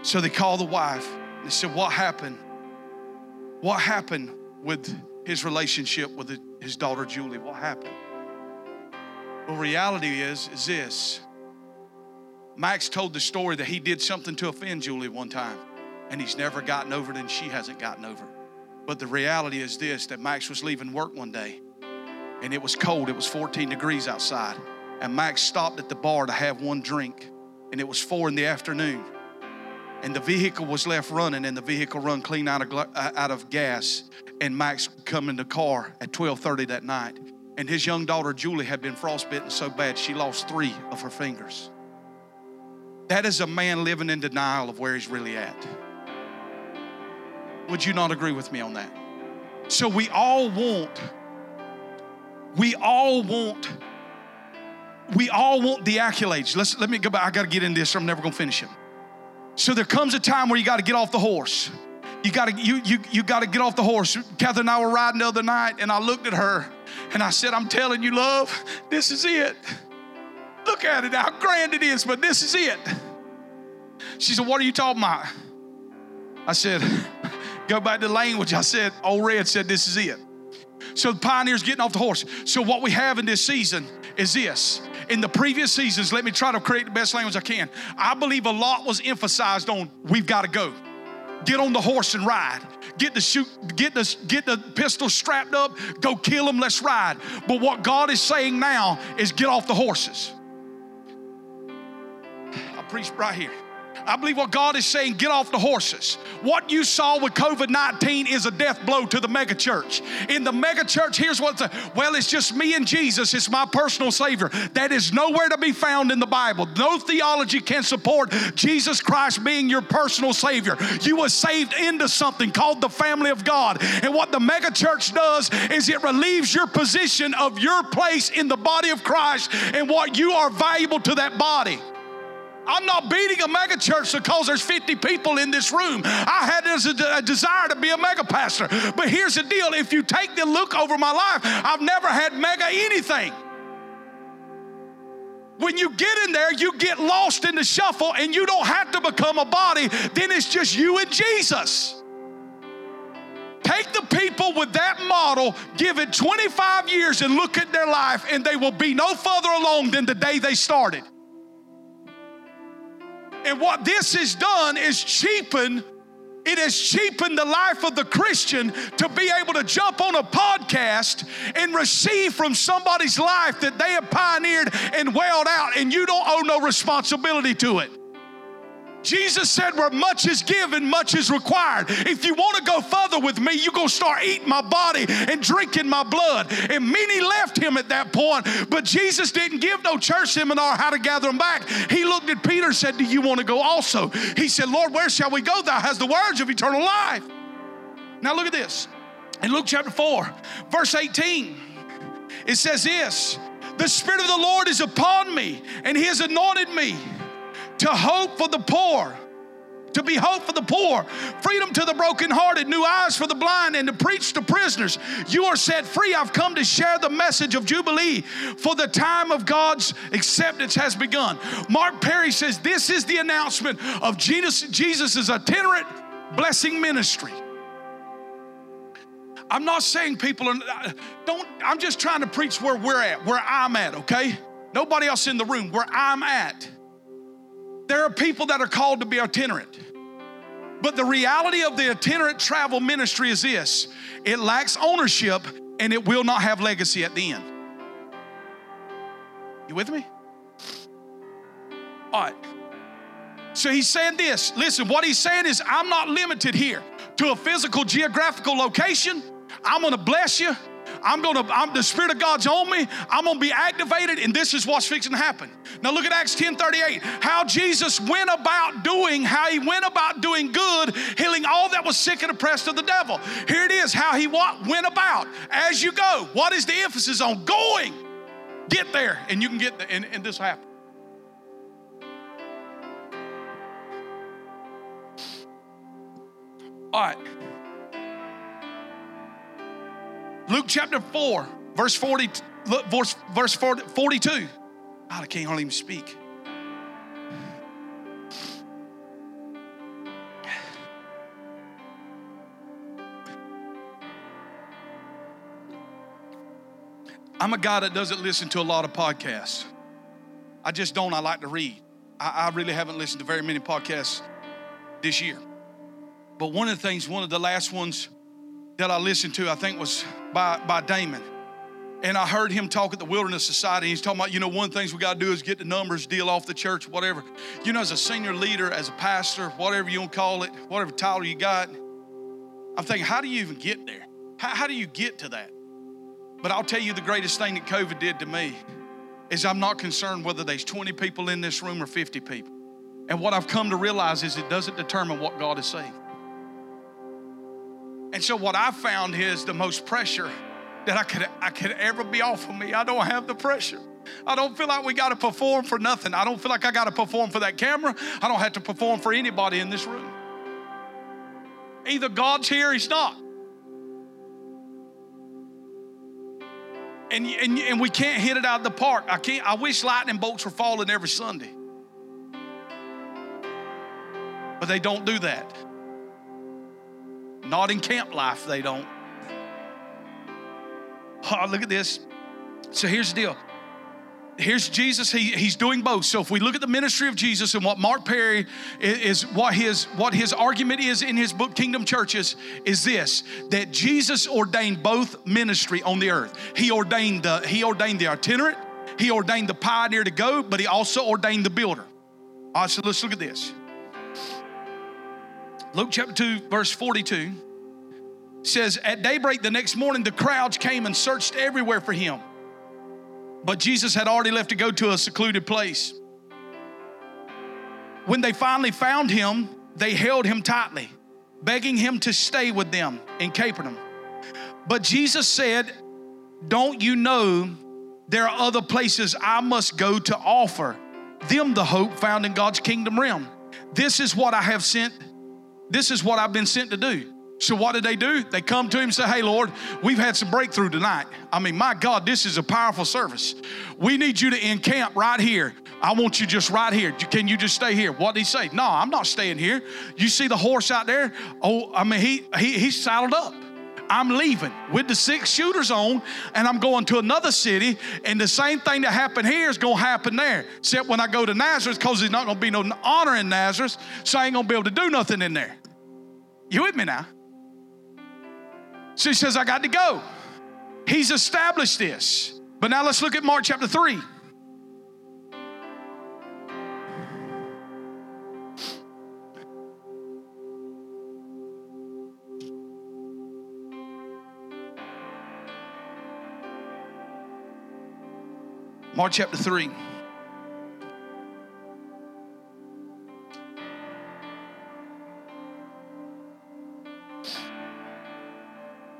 So they call the wife. They said, what happened? What happened with his relationship with his daughter, Julie? What happened? Well, reality is this. Max told the story that he did something to offend Julie one time, and he's never gotten over it, and she hasn't gotten over it. But the reality is this, that Max was leaving work one day, and it was cold. It was 14 degrees outside, and Max stopped at the bar to have one drink, and it was 4 p.m, and the vehicle was left running, and the vehicle run clean out of gas, and Max come in the car at 12:30 that night, and his young daughter, Julie, had been frostbitten so bad she lost 3 of her fingers. That is a man living in denial of where he's really at. Would you not agree with me on that? So we all want the accolades. Let me go back. I got to get into this or I'm never going to finish it. So there comes a time where you got to get off the horse. You got to get off the horse. Catherine and I were riding the other night and I looked at her and I said, I'm telling you, love, this is it. Look at it, how grand it is, but this is it. She said, what are you talking about? I said, go back to the language. I said, old Red said, this is it. So the pioneer's getting off the horse. So what we have in this season is this. In the previous seasons, let me try to create the best language I can. I believe a lot was emphasized on we've got to go. Get on the horse and ride. Get the pistol strapped up. Go kill them, let's ride. But what God is saying now is get off the horses. Preach right here. I believe what God is saying, get off the horses. What you saw with COVID-19 is a death blow to the mega church. In the mega church, here's what's it's just me and Jesus. It's my personal Savior. That is nowhere to be found in the Bible. No theology can support Jesus Christ being your personal Savior. You were saved into something called the family of God. And what the mega church does is it relieves your position of your place in the body of Christ and what you are valuable to that body. I'm not beating a mega church because there's 50 people in this room. I had a desire to be a mega pastor. But here's the deal. If you take the look over my life, I've never had mega anything. When you get in there, you get lost in the shuffle and you don't have to become a body. Then it's just you and Jesus. Take the people with that model, give it 25 years and look at their life and they will be no further along than the day they started. And what this has done is it has cheapened the life of the Christian to be able to jump on a podcast and receive from somebody's life that they have pioneered and welled out, and you don't owe no responsibility to it. Jesus said, where much is given, much is required. If you want to go further with me, you're going to start eating my body and drinking my blood. And many left him at that point, but Jesus didn't give no church seminar how to gather them back. He looked at Peter and said, do you want to go also? He said, Lord, where shall we go? Thou hast the words of eternal life. Now look at this. In Luke chapter 4, verse 18, it says this, the Spirit of the Lord is upon me, and he has anointed me to be hope for the poor, freedom to the brokenhearted, new eyes for the blind, and to preach to prisoners. You are set free. I've come to share the message of Jubilee, for the time of God's acceptance has begun. Mark Perry says, this is the announcement of Jesus' itinerant blessing ministry. I'm not saying I'm just trying to preach where we're at, where I'm at, okay? Nobody else in the room, where I'm at. There are people that are called to be itinerant. But the reality of the itinerant travel ministry is this. It lacks ownership and it will not have legacy at the end. You with me? All right. So he's saying this. Listen, what he's saying is I'm not limited here to a physical geographical location. I'm going to bless you. The Spirit of God's on me. I'm going to be activated, and this is what's fixing to happen. Now look at Acts 10:38. How Jesus went about doing, good, healing all that was sick and oppressed of the devil. Here it is, how he went about. As you go, what is the emphasis on? Going. Get there, and you can get there, and this will happen. All right. Luke chapter 4, verse 40, verse 42. God, I can't hardly even speak. I'm a guy that doesn't listen to a lot of podcasts. I just don't. I like to read. I really haven't listened to very many podcasts this year. But one of the things, one of the last ones that I listened to, I think was by Damon. And I heard him talk at the Wilderness Society. He's talking about, you know, one of the things we got to do is get the numbers deal off the church, whatever. You know, as a senior leader, as a pastor, whatever you want to call it, whatever title you got, I'm thinking, how do you even get there? How do you get to that? But I'll tell you the greatest thing that COVID did to me is I'm not concerned whether there's 20 people in this room or 50 people. And what I've come to realize is it doesn't determine what God is saying. And so what I found is the most pressure that I could ever be off of me. I don't have the pressure. I don't feel like we got to perform for nothing. I don't feel like I got to perform for that camera. I don't have to perform for anybody in this room. Either God's here or he's not. And we can't hit it out of the park. I wish lightning bolts were falling every Sunday. But they don't do that. Not in camp life, they don't. Oh, look at this. So here's the deal. Here's Jesus. He's doing both. So if we look at the ministry of Jesus and what Mark Perry is, what his argument is in his book, Kingdom Churches, is this, that Jesus ordained both ministry on the earth. He ordained the itinerant. He ordained the pioneer to go, but he also ordained the builder. All right, so let's look at this. Luke chapter 2, verse 42 says, at daybreak the next morning, the crowds came and searched everywhere for him. But Jesus had already left to go to a secluded place. When they finally found him, they held him tightly, begging him to stay with them in Capernaum. But Jesus said, don't you know there are other places I must go to offer them the hope found in God's kingdom realm? This is what I've been sent to do. So what did they do? They come to him and say, hey, Lord, we've had some breakthrough tonight. I mean, my God, this is a powerful service. We need you to encamp right here. I want you just right here. Can you just stay here? What did he say? No, I'm not staying here. You see the horse out there? Oh, I mean, he's saddled up. I'm leaving with the 6 shooters on, and I'm going to another city, and the same thing that happened here is going to happen there, except when I go to Nazareth, because there's not going to be no honor in Nazareth, so I ain't going to be able to do nothing in there. You with me now? So he says, I got to go. He's established this. But now let's look at Mark chapter 3. Mark chapter 3.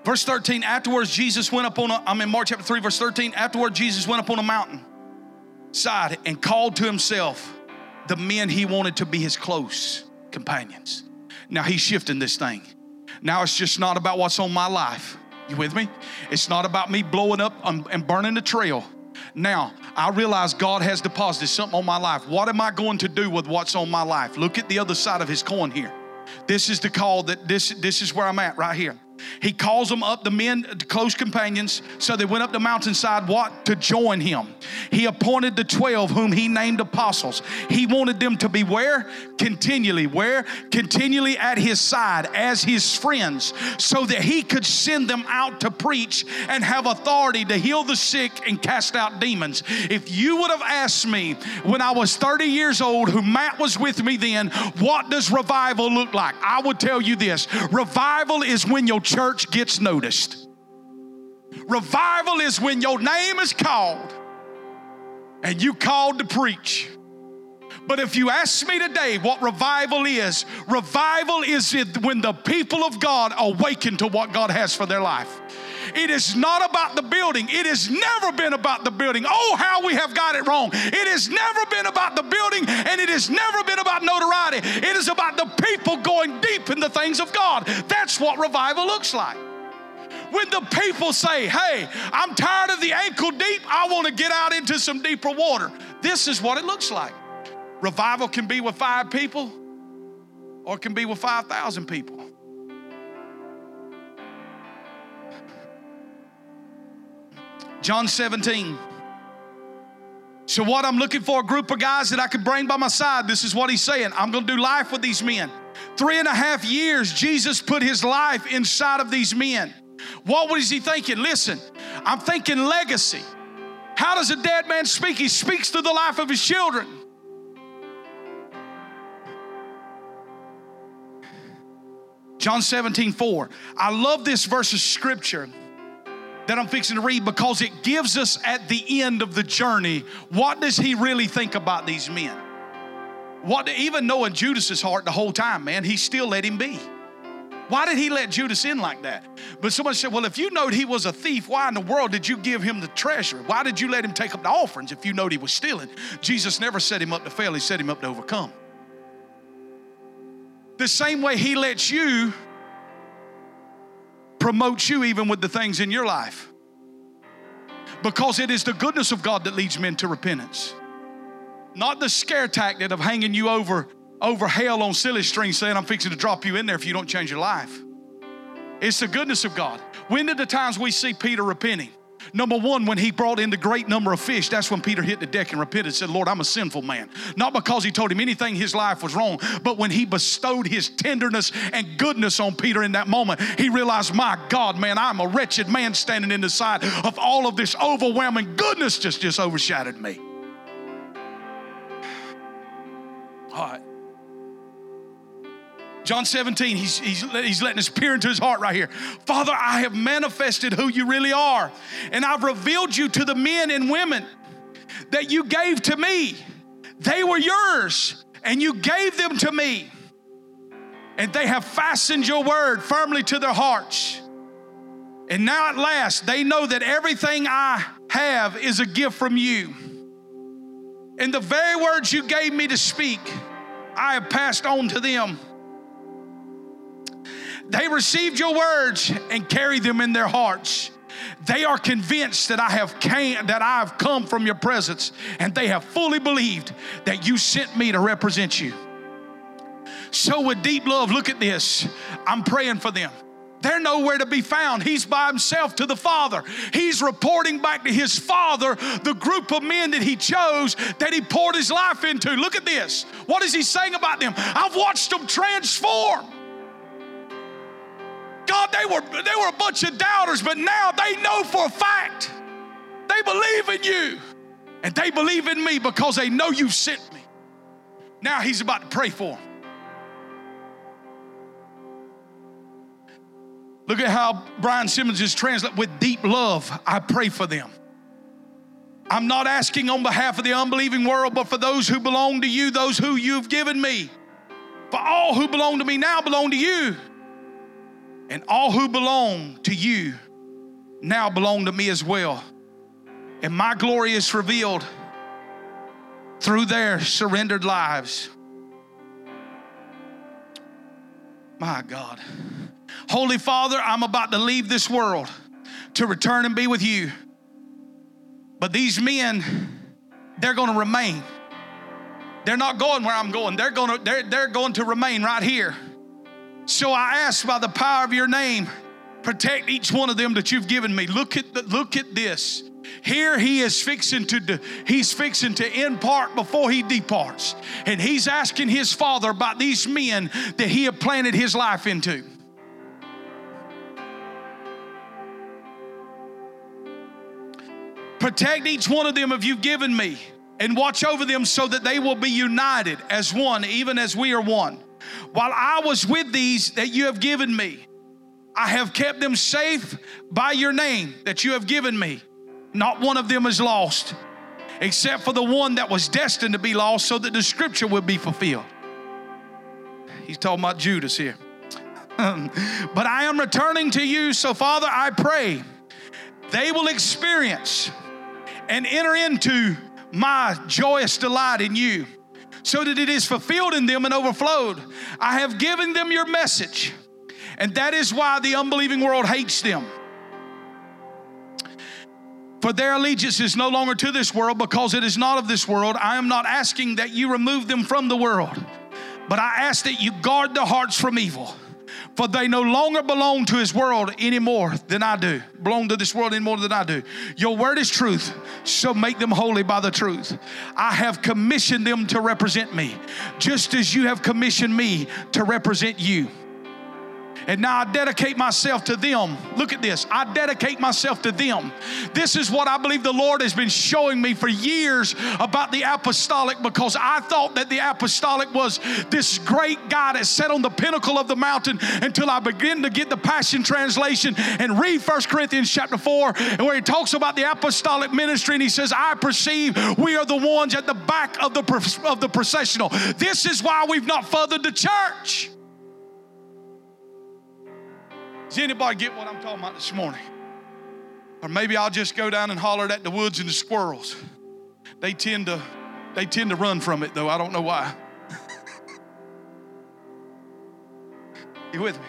Verse 13, afterwards Jesus went up on a, I'm in Mark chapter 3, verse 13. Afterward, Jesus went up on a mountain side and called to himself the men he wanted to be his close companions. Now he's shifting this thing. Now it's just not about what's on my life. You with me? It's not about me blowing up and burning the trail. Now, I realize God has deposited something on my life. What am I going to do with what's on my life? Look at the other side of his coin here. This is the call that this is where I'm at right here. He calls them up, the men, the close companions, so they went up the mountainside, what? To join him. He appointed the 12 whom he named apostles. He wanted them to be where? Continually. Where? Continually at his side as his friends, so that he could send them out to preach and have authority to heal the sick and cast out demons. If you would have asked me when I was 30 years old, who Matt was with me then, what does revival look like? I would tell you this. Revival is when your church gets noticed. Revival is when your name is called and you called to preach. But if you ask me today what revival is when the people of God awaken to what God has for their life. It is not about the building. It has never been about the building. Oh, how we have got it wrong. It has never been about the building, and it has never been about notoriety. It is about the people going deep in the things of God. That's what revival looks like. When the people say, hey, I'm tired of the ankle deep. I want to get out into some deeper water. This is what it looks like. Revival can be with 5 people or it can be with 5,000 people. John 17. So what I'm looking for, a group of guys that I could bring by my side. This is what he's saying. I'm going to do life with these men. 3.5 years, Jesus put his life inside of these men. What was he thinking? Listen, I'm thinking legacy. How does a dead man speak? He speaks through the life of his children. John 17:4. I love this verse of scripture that I'm fixing to read because it gives us at the end of the journey, what does he really think about these men? What, even knowing Judas's heart the whole time, man, he still let him be. Why did he let Judas in like that? But somebody said, well, if you knowed he was a thief, why in the world did you give him the treasure? Why did you let him take up the offerings if you knowed he was stealing? Jesus never set him up to fail. He set him up to overcome. The same way he lets you promote you even with the things in your life. Because it is the goodness of God that leads men to repentance. Not the scare tactic of hanging you over hell on silly strings saying I'm fixing to drop you in there if you don't change your life. It's the goodness of God. When did the times we see Peter repenting? Number one, when he brought in the great number of fish, that's when Peter hit the deck and repented and said, Lord, I'm a sinful man. Not because he told him anything his life was wrong, but when he bestowed his tenderness and goodness on Peter in that moment, he realized, my God, man, I'm a wretched man standing in the sight of all of this overwhelming goodness just overshadowed me. All right. John 17, he's letting us peer into his heart right here. Father, I have manifested who you really are, and I've revealed you to the men and women that you gave to me. They were yours, and you gave them to me, and they have fastened your word firmly to their hearts. And now at last, they know that everything I have is a gift from you. And the very words you gave me to speak, I have passed on to them. They received your words and carry them in their hearts. They are convinced that I have come from your presence, and they have fully believed that you sent me to represent you. So with deep love, look at this. I'm praying for them. They're nowhere to be found. He's by himself to the Father. He's reporting back to his Father the group of men that he chose, that he poured his life into. Look at this. What is he saying about them? I've watched them transform. God, they were a bunch of doubters, but now they know for a fact. They believe in you, and they believe in me because they know you sent me. Now he's about to pray for them. Look at how Brian Simmons is translated. With deep love, I pray for them. I'm not asking on behalf of the unbelieving world, but for those who belong to you, those who you've given me. For all who belong to me now belong to you. And all who belong to you now belong to me as well. And my glory is revealed through their surrendered lives. My God. Holy Father, I'm about to leave this world to return and be with you. But these men, they're going to remain. They're not going where I'm going. They're going to remain right here. So I ask by the power of your name, protect each one of them that you've given me. Look at this. Here he is fixing to impart before he departs. And he's asking his Father about these men that he had planted his life into. Protect each one of them if you've given me, and watch over them so that they will be united as one, even as we are one. While I was with these that you have given me, I have kept them safe by your name that you have given me. Not one of them is lost, except for the one that was destined to be lost, so that the scripture would be fulfilled. He's talking about Judas here. But I am returning to you, so Father, I pray They will experience and enter into my joyous delight in you, so that it is fulfilled in them and overflowed. I have given them your message, and that is why the unbelieving world hates them. For their allegiance is no longer to this world, because it is not of this world. I am not asking that you remove them from the world, but I ask that you guard their hearts from evil. For they no longer belong to his world anymore than I do. Belong to this world anymore than I do. Your word is truth, so make them holy by the truth. I have commissioned them to represent me, just as you have commissioned me to represent you. And now I dedicate myself to them. Look at this. I dedicate myself to them. This is what I believe the Lord has been showing me for years about the apostolic, because I thought that the apostolic was this great guy that sat on the pinnacle of the mountain, until I began to get the Passion Translation and read First Corinthians chapter 4, where he talks about the apostolic ministry, and he says, I perceive we are the ones at the back of the processional. This is why we've not furthered the church. Does anybody get what I'm talking about this morning? Or maybe I'll just go down and holler at the woods and the squirrels. They tend to run from it, though. I don't know why. You with me?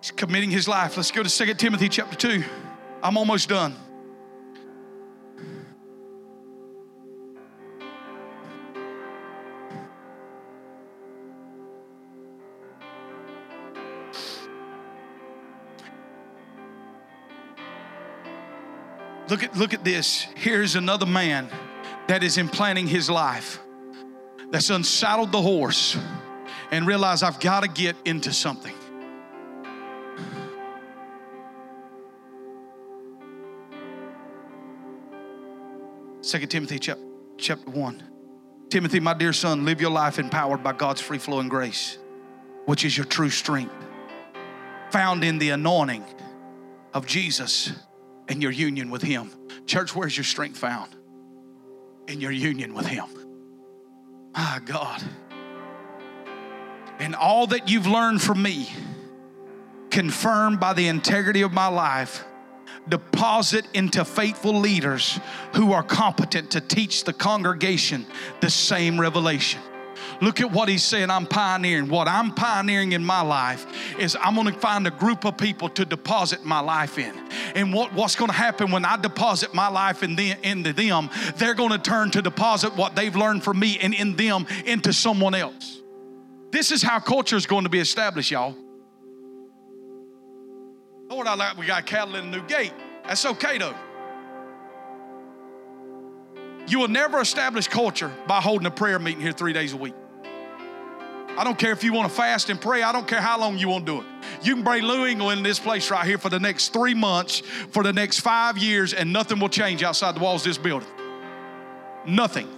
He's committing his life. Let's go to 2 Timothy chapter 2. I'm almost done. Look at this. Here's another man that is implanting his life, that's unsaddled the horse and realized, I've got to get into something. Second Timothy chapter 1. Timothy, my dear son, live your life empowered by God's free-flowing grace, which is your true strength, found in the anointing of Jesus and your union with him. Church, where's your strength found? In your union with him. My God. And all that you've learned from me, confirmed by the integrity of my life, deposit into faithful leaders who are competent to teach the congregation the same revelation. Look at what he's saying. I'm pioneering. What I'm pioneering in my life is I'm going to find a group of people to deposit my life in. And what's going to happen when I deposit my life into them, they're going to turn to deposit what they've learned from me and in them into someone else. This is how culture is going to be established, y'all. Lord, I like we got cattle in a new gate. That's okay, though. You will never establish culture by holding a prayer meeting here 3 days a week. I don't care if you want to fast and pray. I don't care how long you want to do it. You can bring Lou Engle in this place right here for the next 3 months, for the next 5 years, and nothing will change outside the walls of this building. Nothing.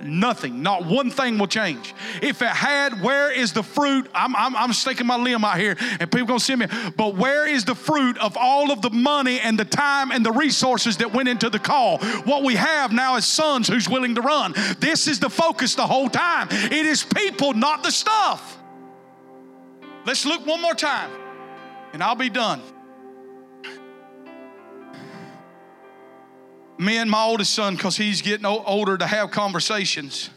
Nothing. Not one thing will change. If it had, where is the fruit? I'm sticking my limb out here, and people going to see me. But where is the fruit of all of the money and the time and the resources that went into the call? What we have now is sons who's willing to run. This is the focus the whole time. It is people, not the stuff. Let's look one more time, and I'll be done. Me and my oldest son, because he's getting older to have conversations.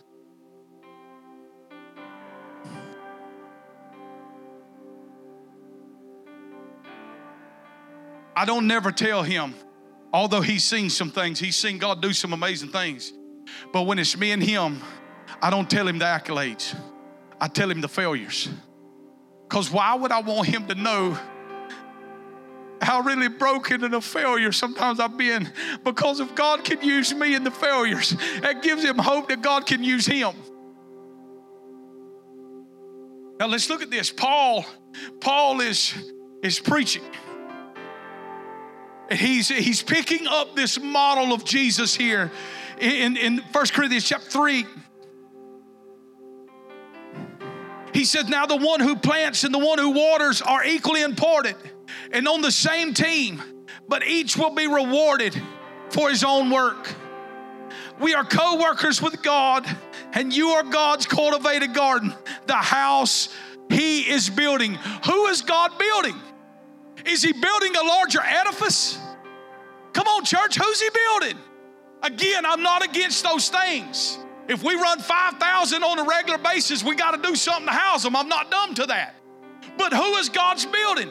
I don't never tell him, although he's seen some things, he's seen God do some amazing things. But when it's me and him, I don't tell him the accolades. I tell him the failures. Because why would I want him to know how really broken and a failure sometimes I've been? Because if God can use me in the failures, that gives him hope that God can use him. Now let's look at this. Paul is preaching. He's picking up this model of Jesus here in 1 Corinthians chapter 3. He said, now the one who plants and the one who waters are equally important, and on the same team, but each will be rewarded for his own work. We are co-workers with God, and you are God's cultivated garden, the house He is building. Who is God building? Is he building a larger edifice? Come on, church, who's he building? Again, I'm not against those things. If we run 5,000 on a regular basis, we got to do something to house them. I'm not dumb to that. But who is God's building?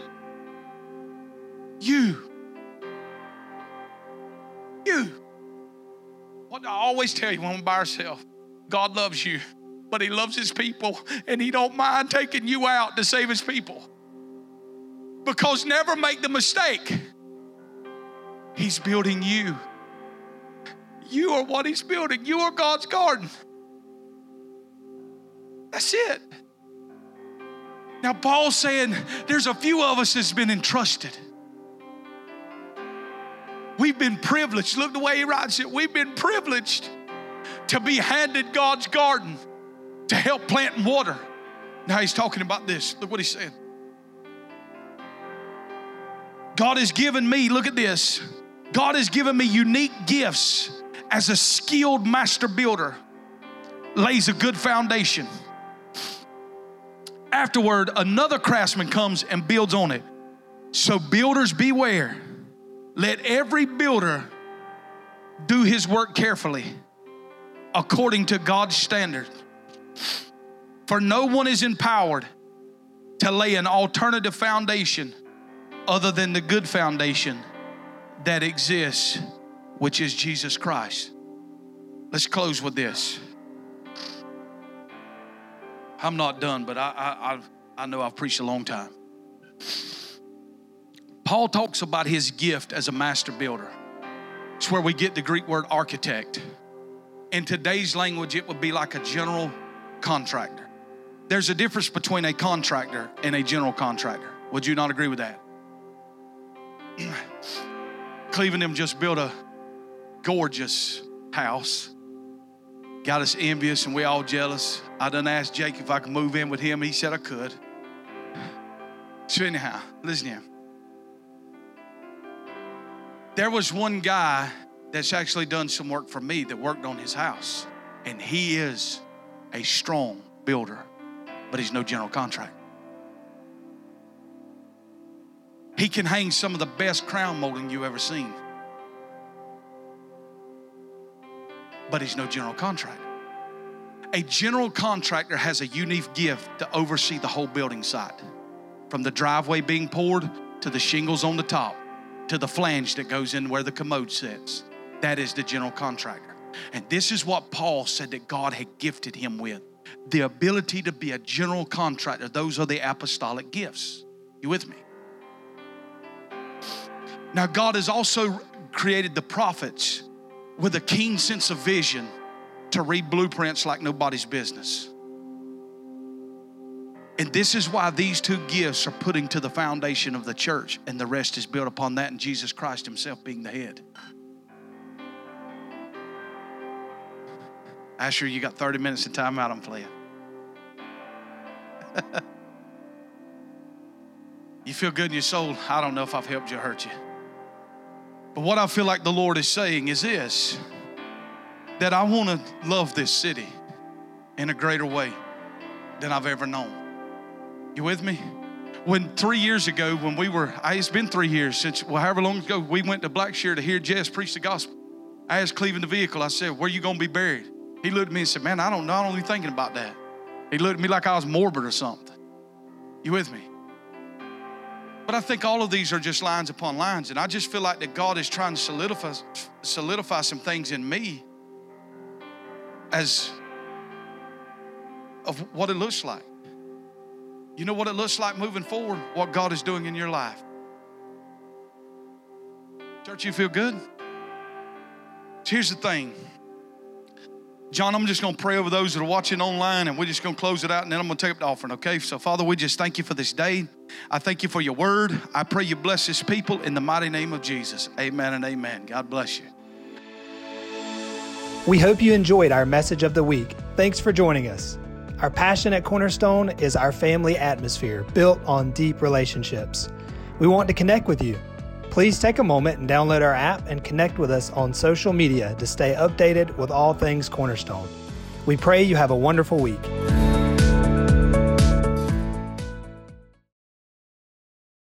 You. What do I always tell you when we're by ourselves? God loves you, but he loves his people, and he don't mind taking you out to save his people. Because never make the mistake. He's building you. You are what he's building. You are God's garden. That's it. Now, Paul's saying there's a few of us that's been entrusted. We've been privileged. Look the way he writes it. We've been privileged to be handed God's garden to help plant and water. Now he's talking about this. Look what he's saying. God has given me, look at this. God has given me unique gifts as a skilled master builder lays a good foundation. Afterward, another craftsman comes and builds on it. So builders beware. Let every builder do his work carefully according to God's standard. For no one is empowered to lay an alternative foundation other than the good foundation that exists, which is Jesus Christ. Let's close with this. I'm not done, but I know I've preached a long time. Paul talks about his gift as a master builder. It's where we get the Greek word architect. In today's language, it would be like a general contractor. There's a difference between a contractor and a general contractor. Would you not agree with that? Cleveland them just built a gorgeous house. Got us envious and we all jealous. I done asked Jake if I could move in with him. He said I could. So anyhow, listen here. There was one guy that's actually done some work for me that worked on his house. And he is a strong builder, but he's no general contractor. He can hang some of the best crown molding you've ever seen. But he's no general contractor. A general contractor has a unique gift to oversee the whole building site. From the driveway being poured to the shingles on the top to the flange that goes in where the commode sits. That is the general contractor. And this is what Paul said that God had gifted him with. The ability to be a general contractor. Those are the apostolic gifts. You with me? Now, God has also created the prophets with a keen sense of vision to read blueprints like nobody's business. And this is why these two gifts are putting to the foundation of the church, and the rest is built upon that, and Jesus Christ himself being the head. Asher, you got 30 minutes of time out, I'm playing. You feel good in your soul? I don't know if I've helped you or hurt you. But what I feel like the Lord is saying is this, that I want to love this city in a greater way than I've ever known. You with me? When 3 years ago, when we were, it's been 3 years since, well, however long ago, we went to Blackshear to hear Jess preach the gospel. I asked Cleveland the vehicle, I said, where are you going to be buried? He looked at me and said, man, I don't know. I don't even thinking about that. He looked at me like I was morbid or something. You with me? But I think all of these are just lines upon lines. And I just feel like that God is trying to solidify some things in me as of what it looks like. You know what it looks like moving forward? What God is doing in your life. Church, you feel good? So here's the thing. John, I'm just going to pray over those that are watching online, and we're just going to close it out, and then I'm going to take up the offering, okay? So, Father, we just thank you for this day. I thank you for your word. I pray you bless this people in the mighty name of Jesus. Amen and amen. God bless you. We hope you enjoyed our message of the week. Thanks for joining us. Our passion at Cornerstone is our family atmosphere built on deep relationships. We want to connect with you. Please take a moment and download our app and connect with us on social media to stay updated with all things Cornerstone. We pray you have a wonderful week.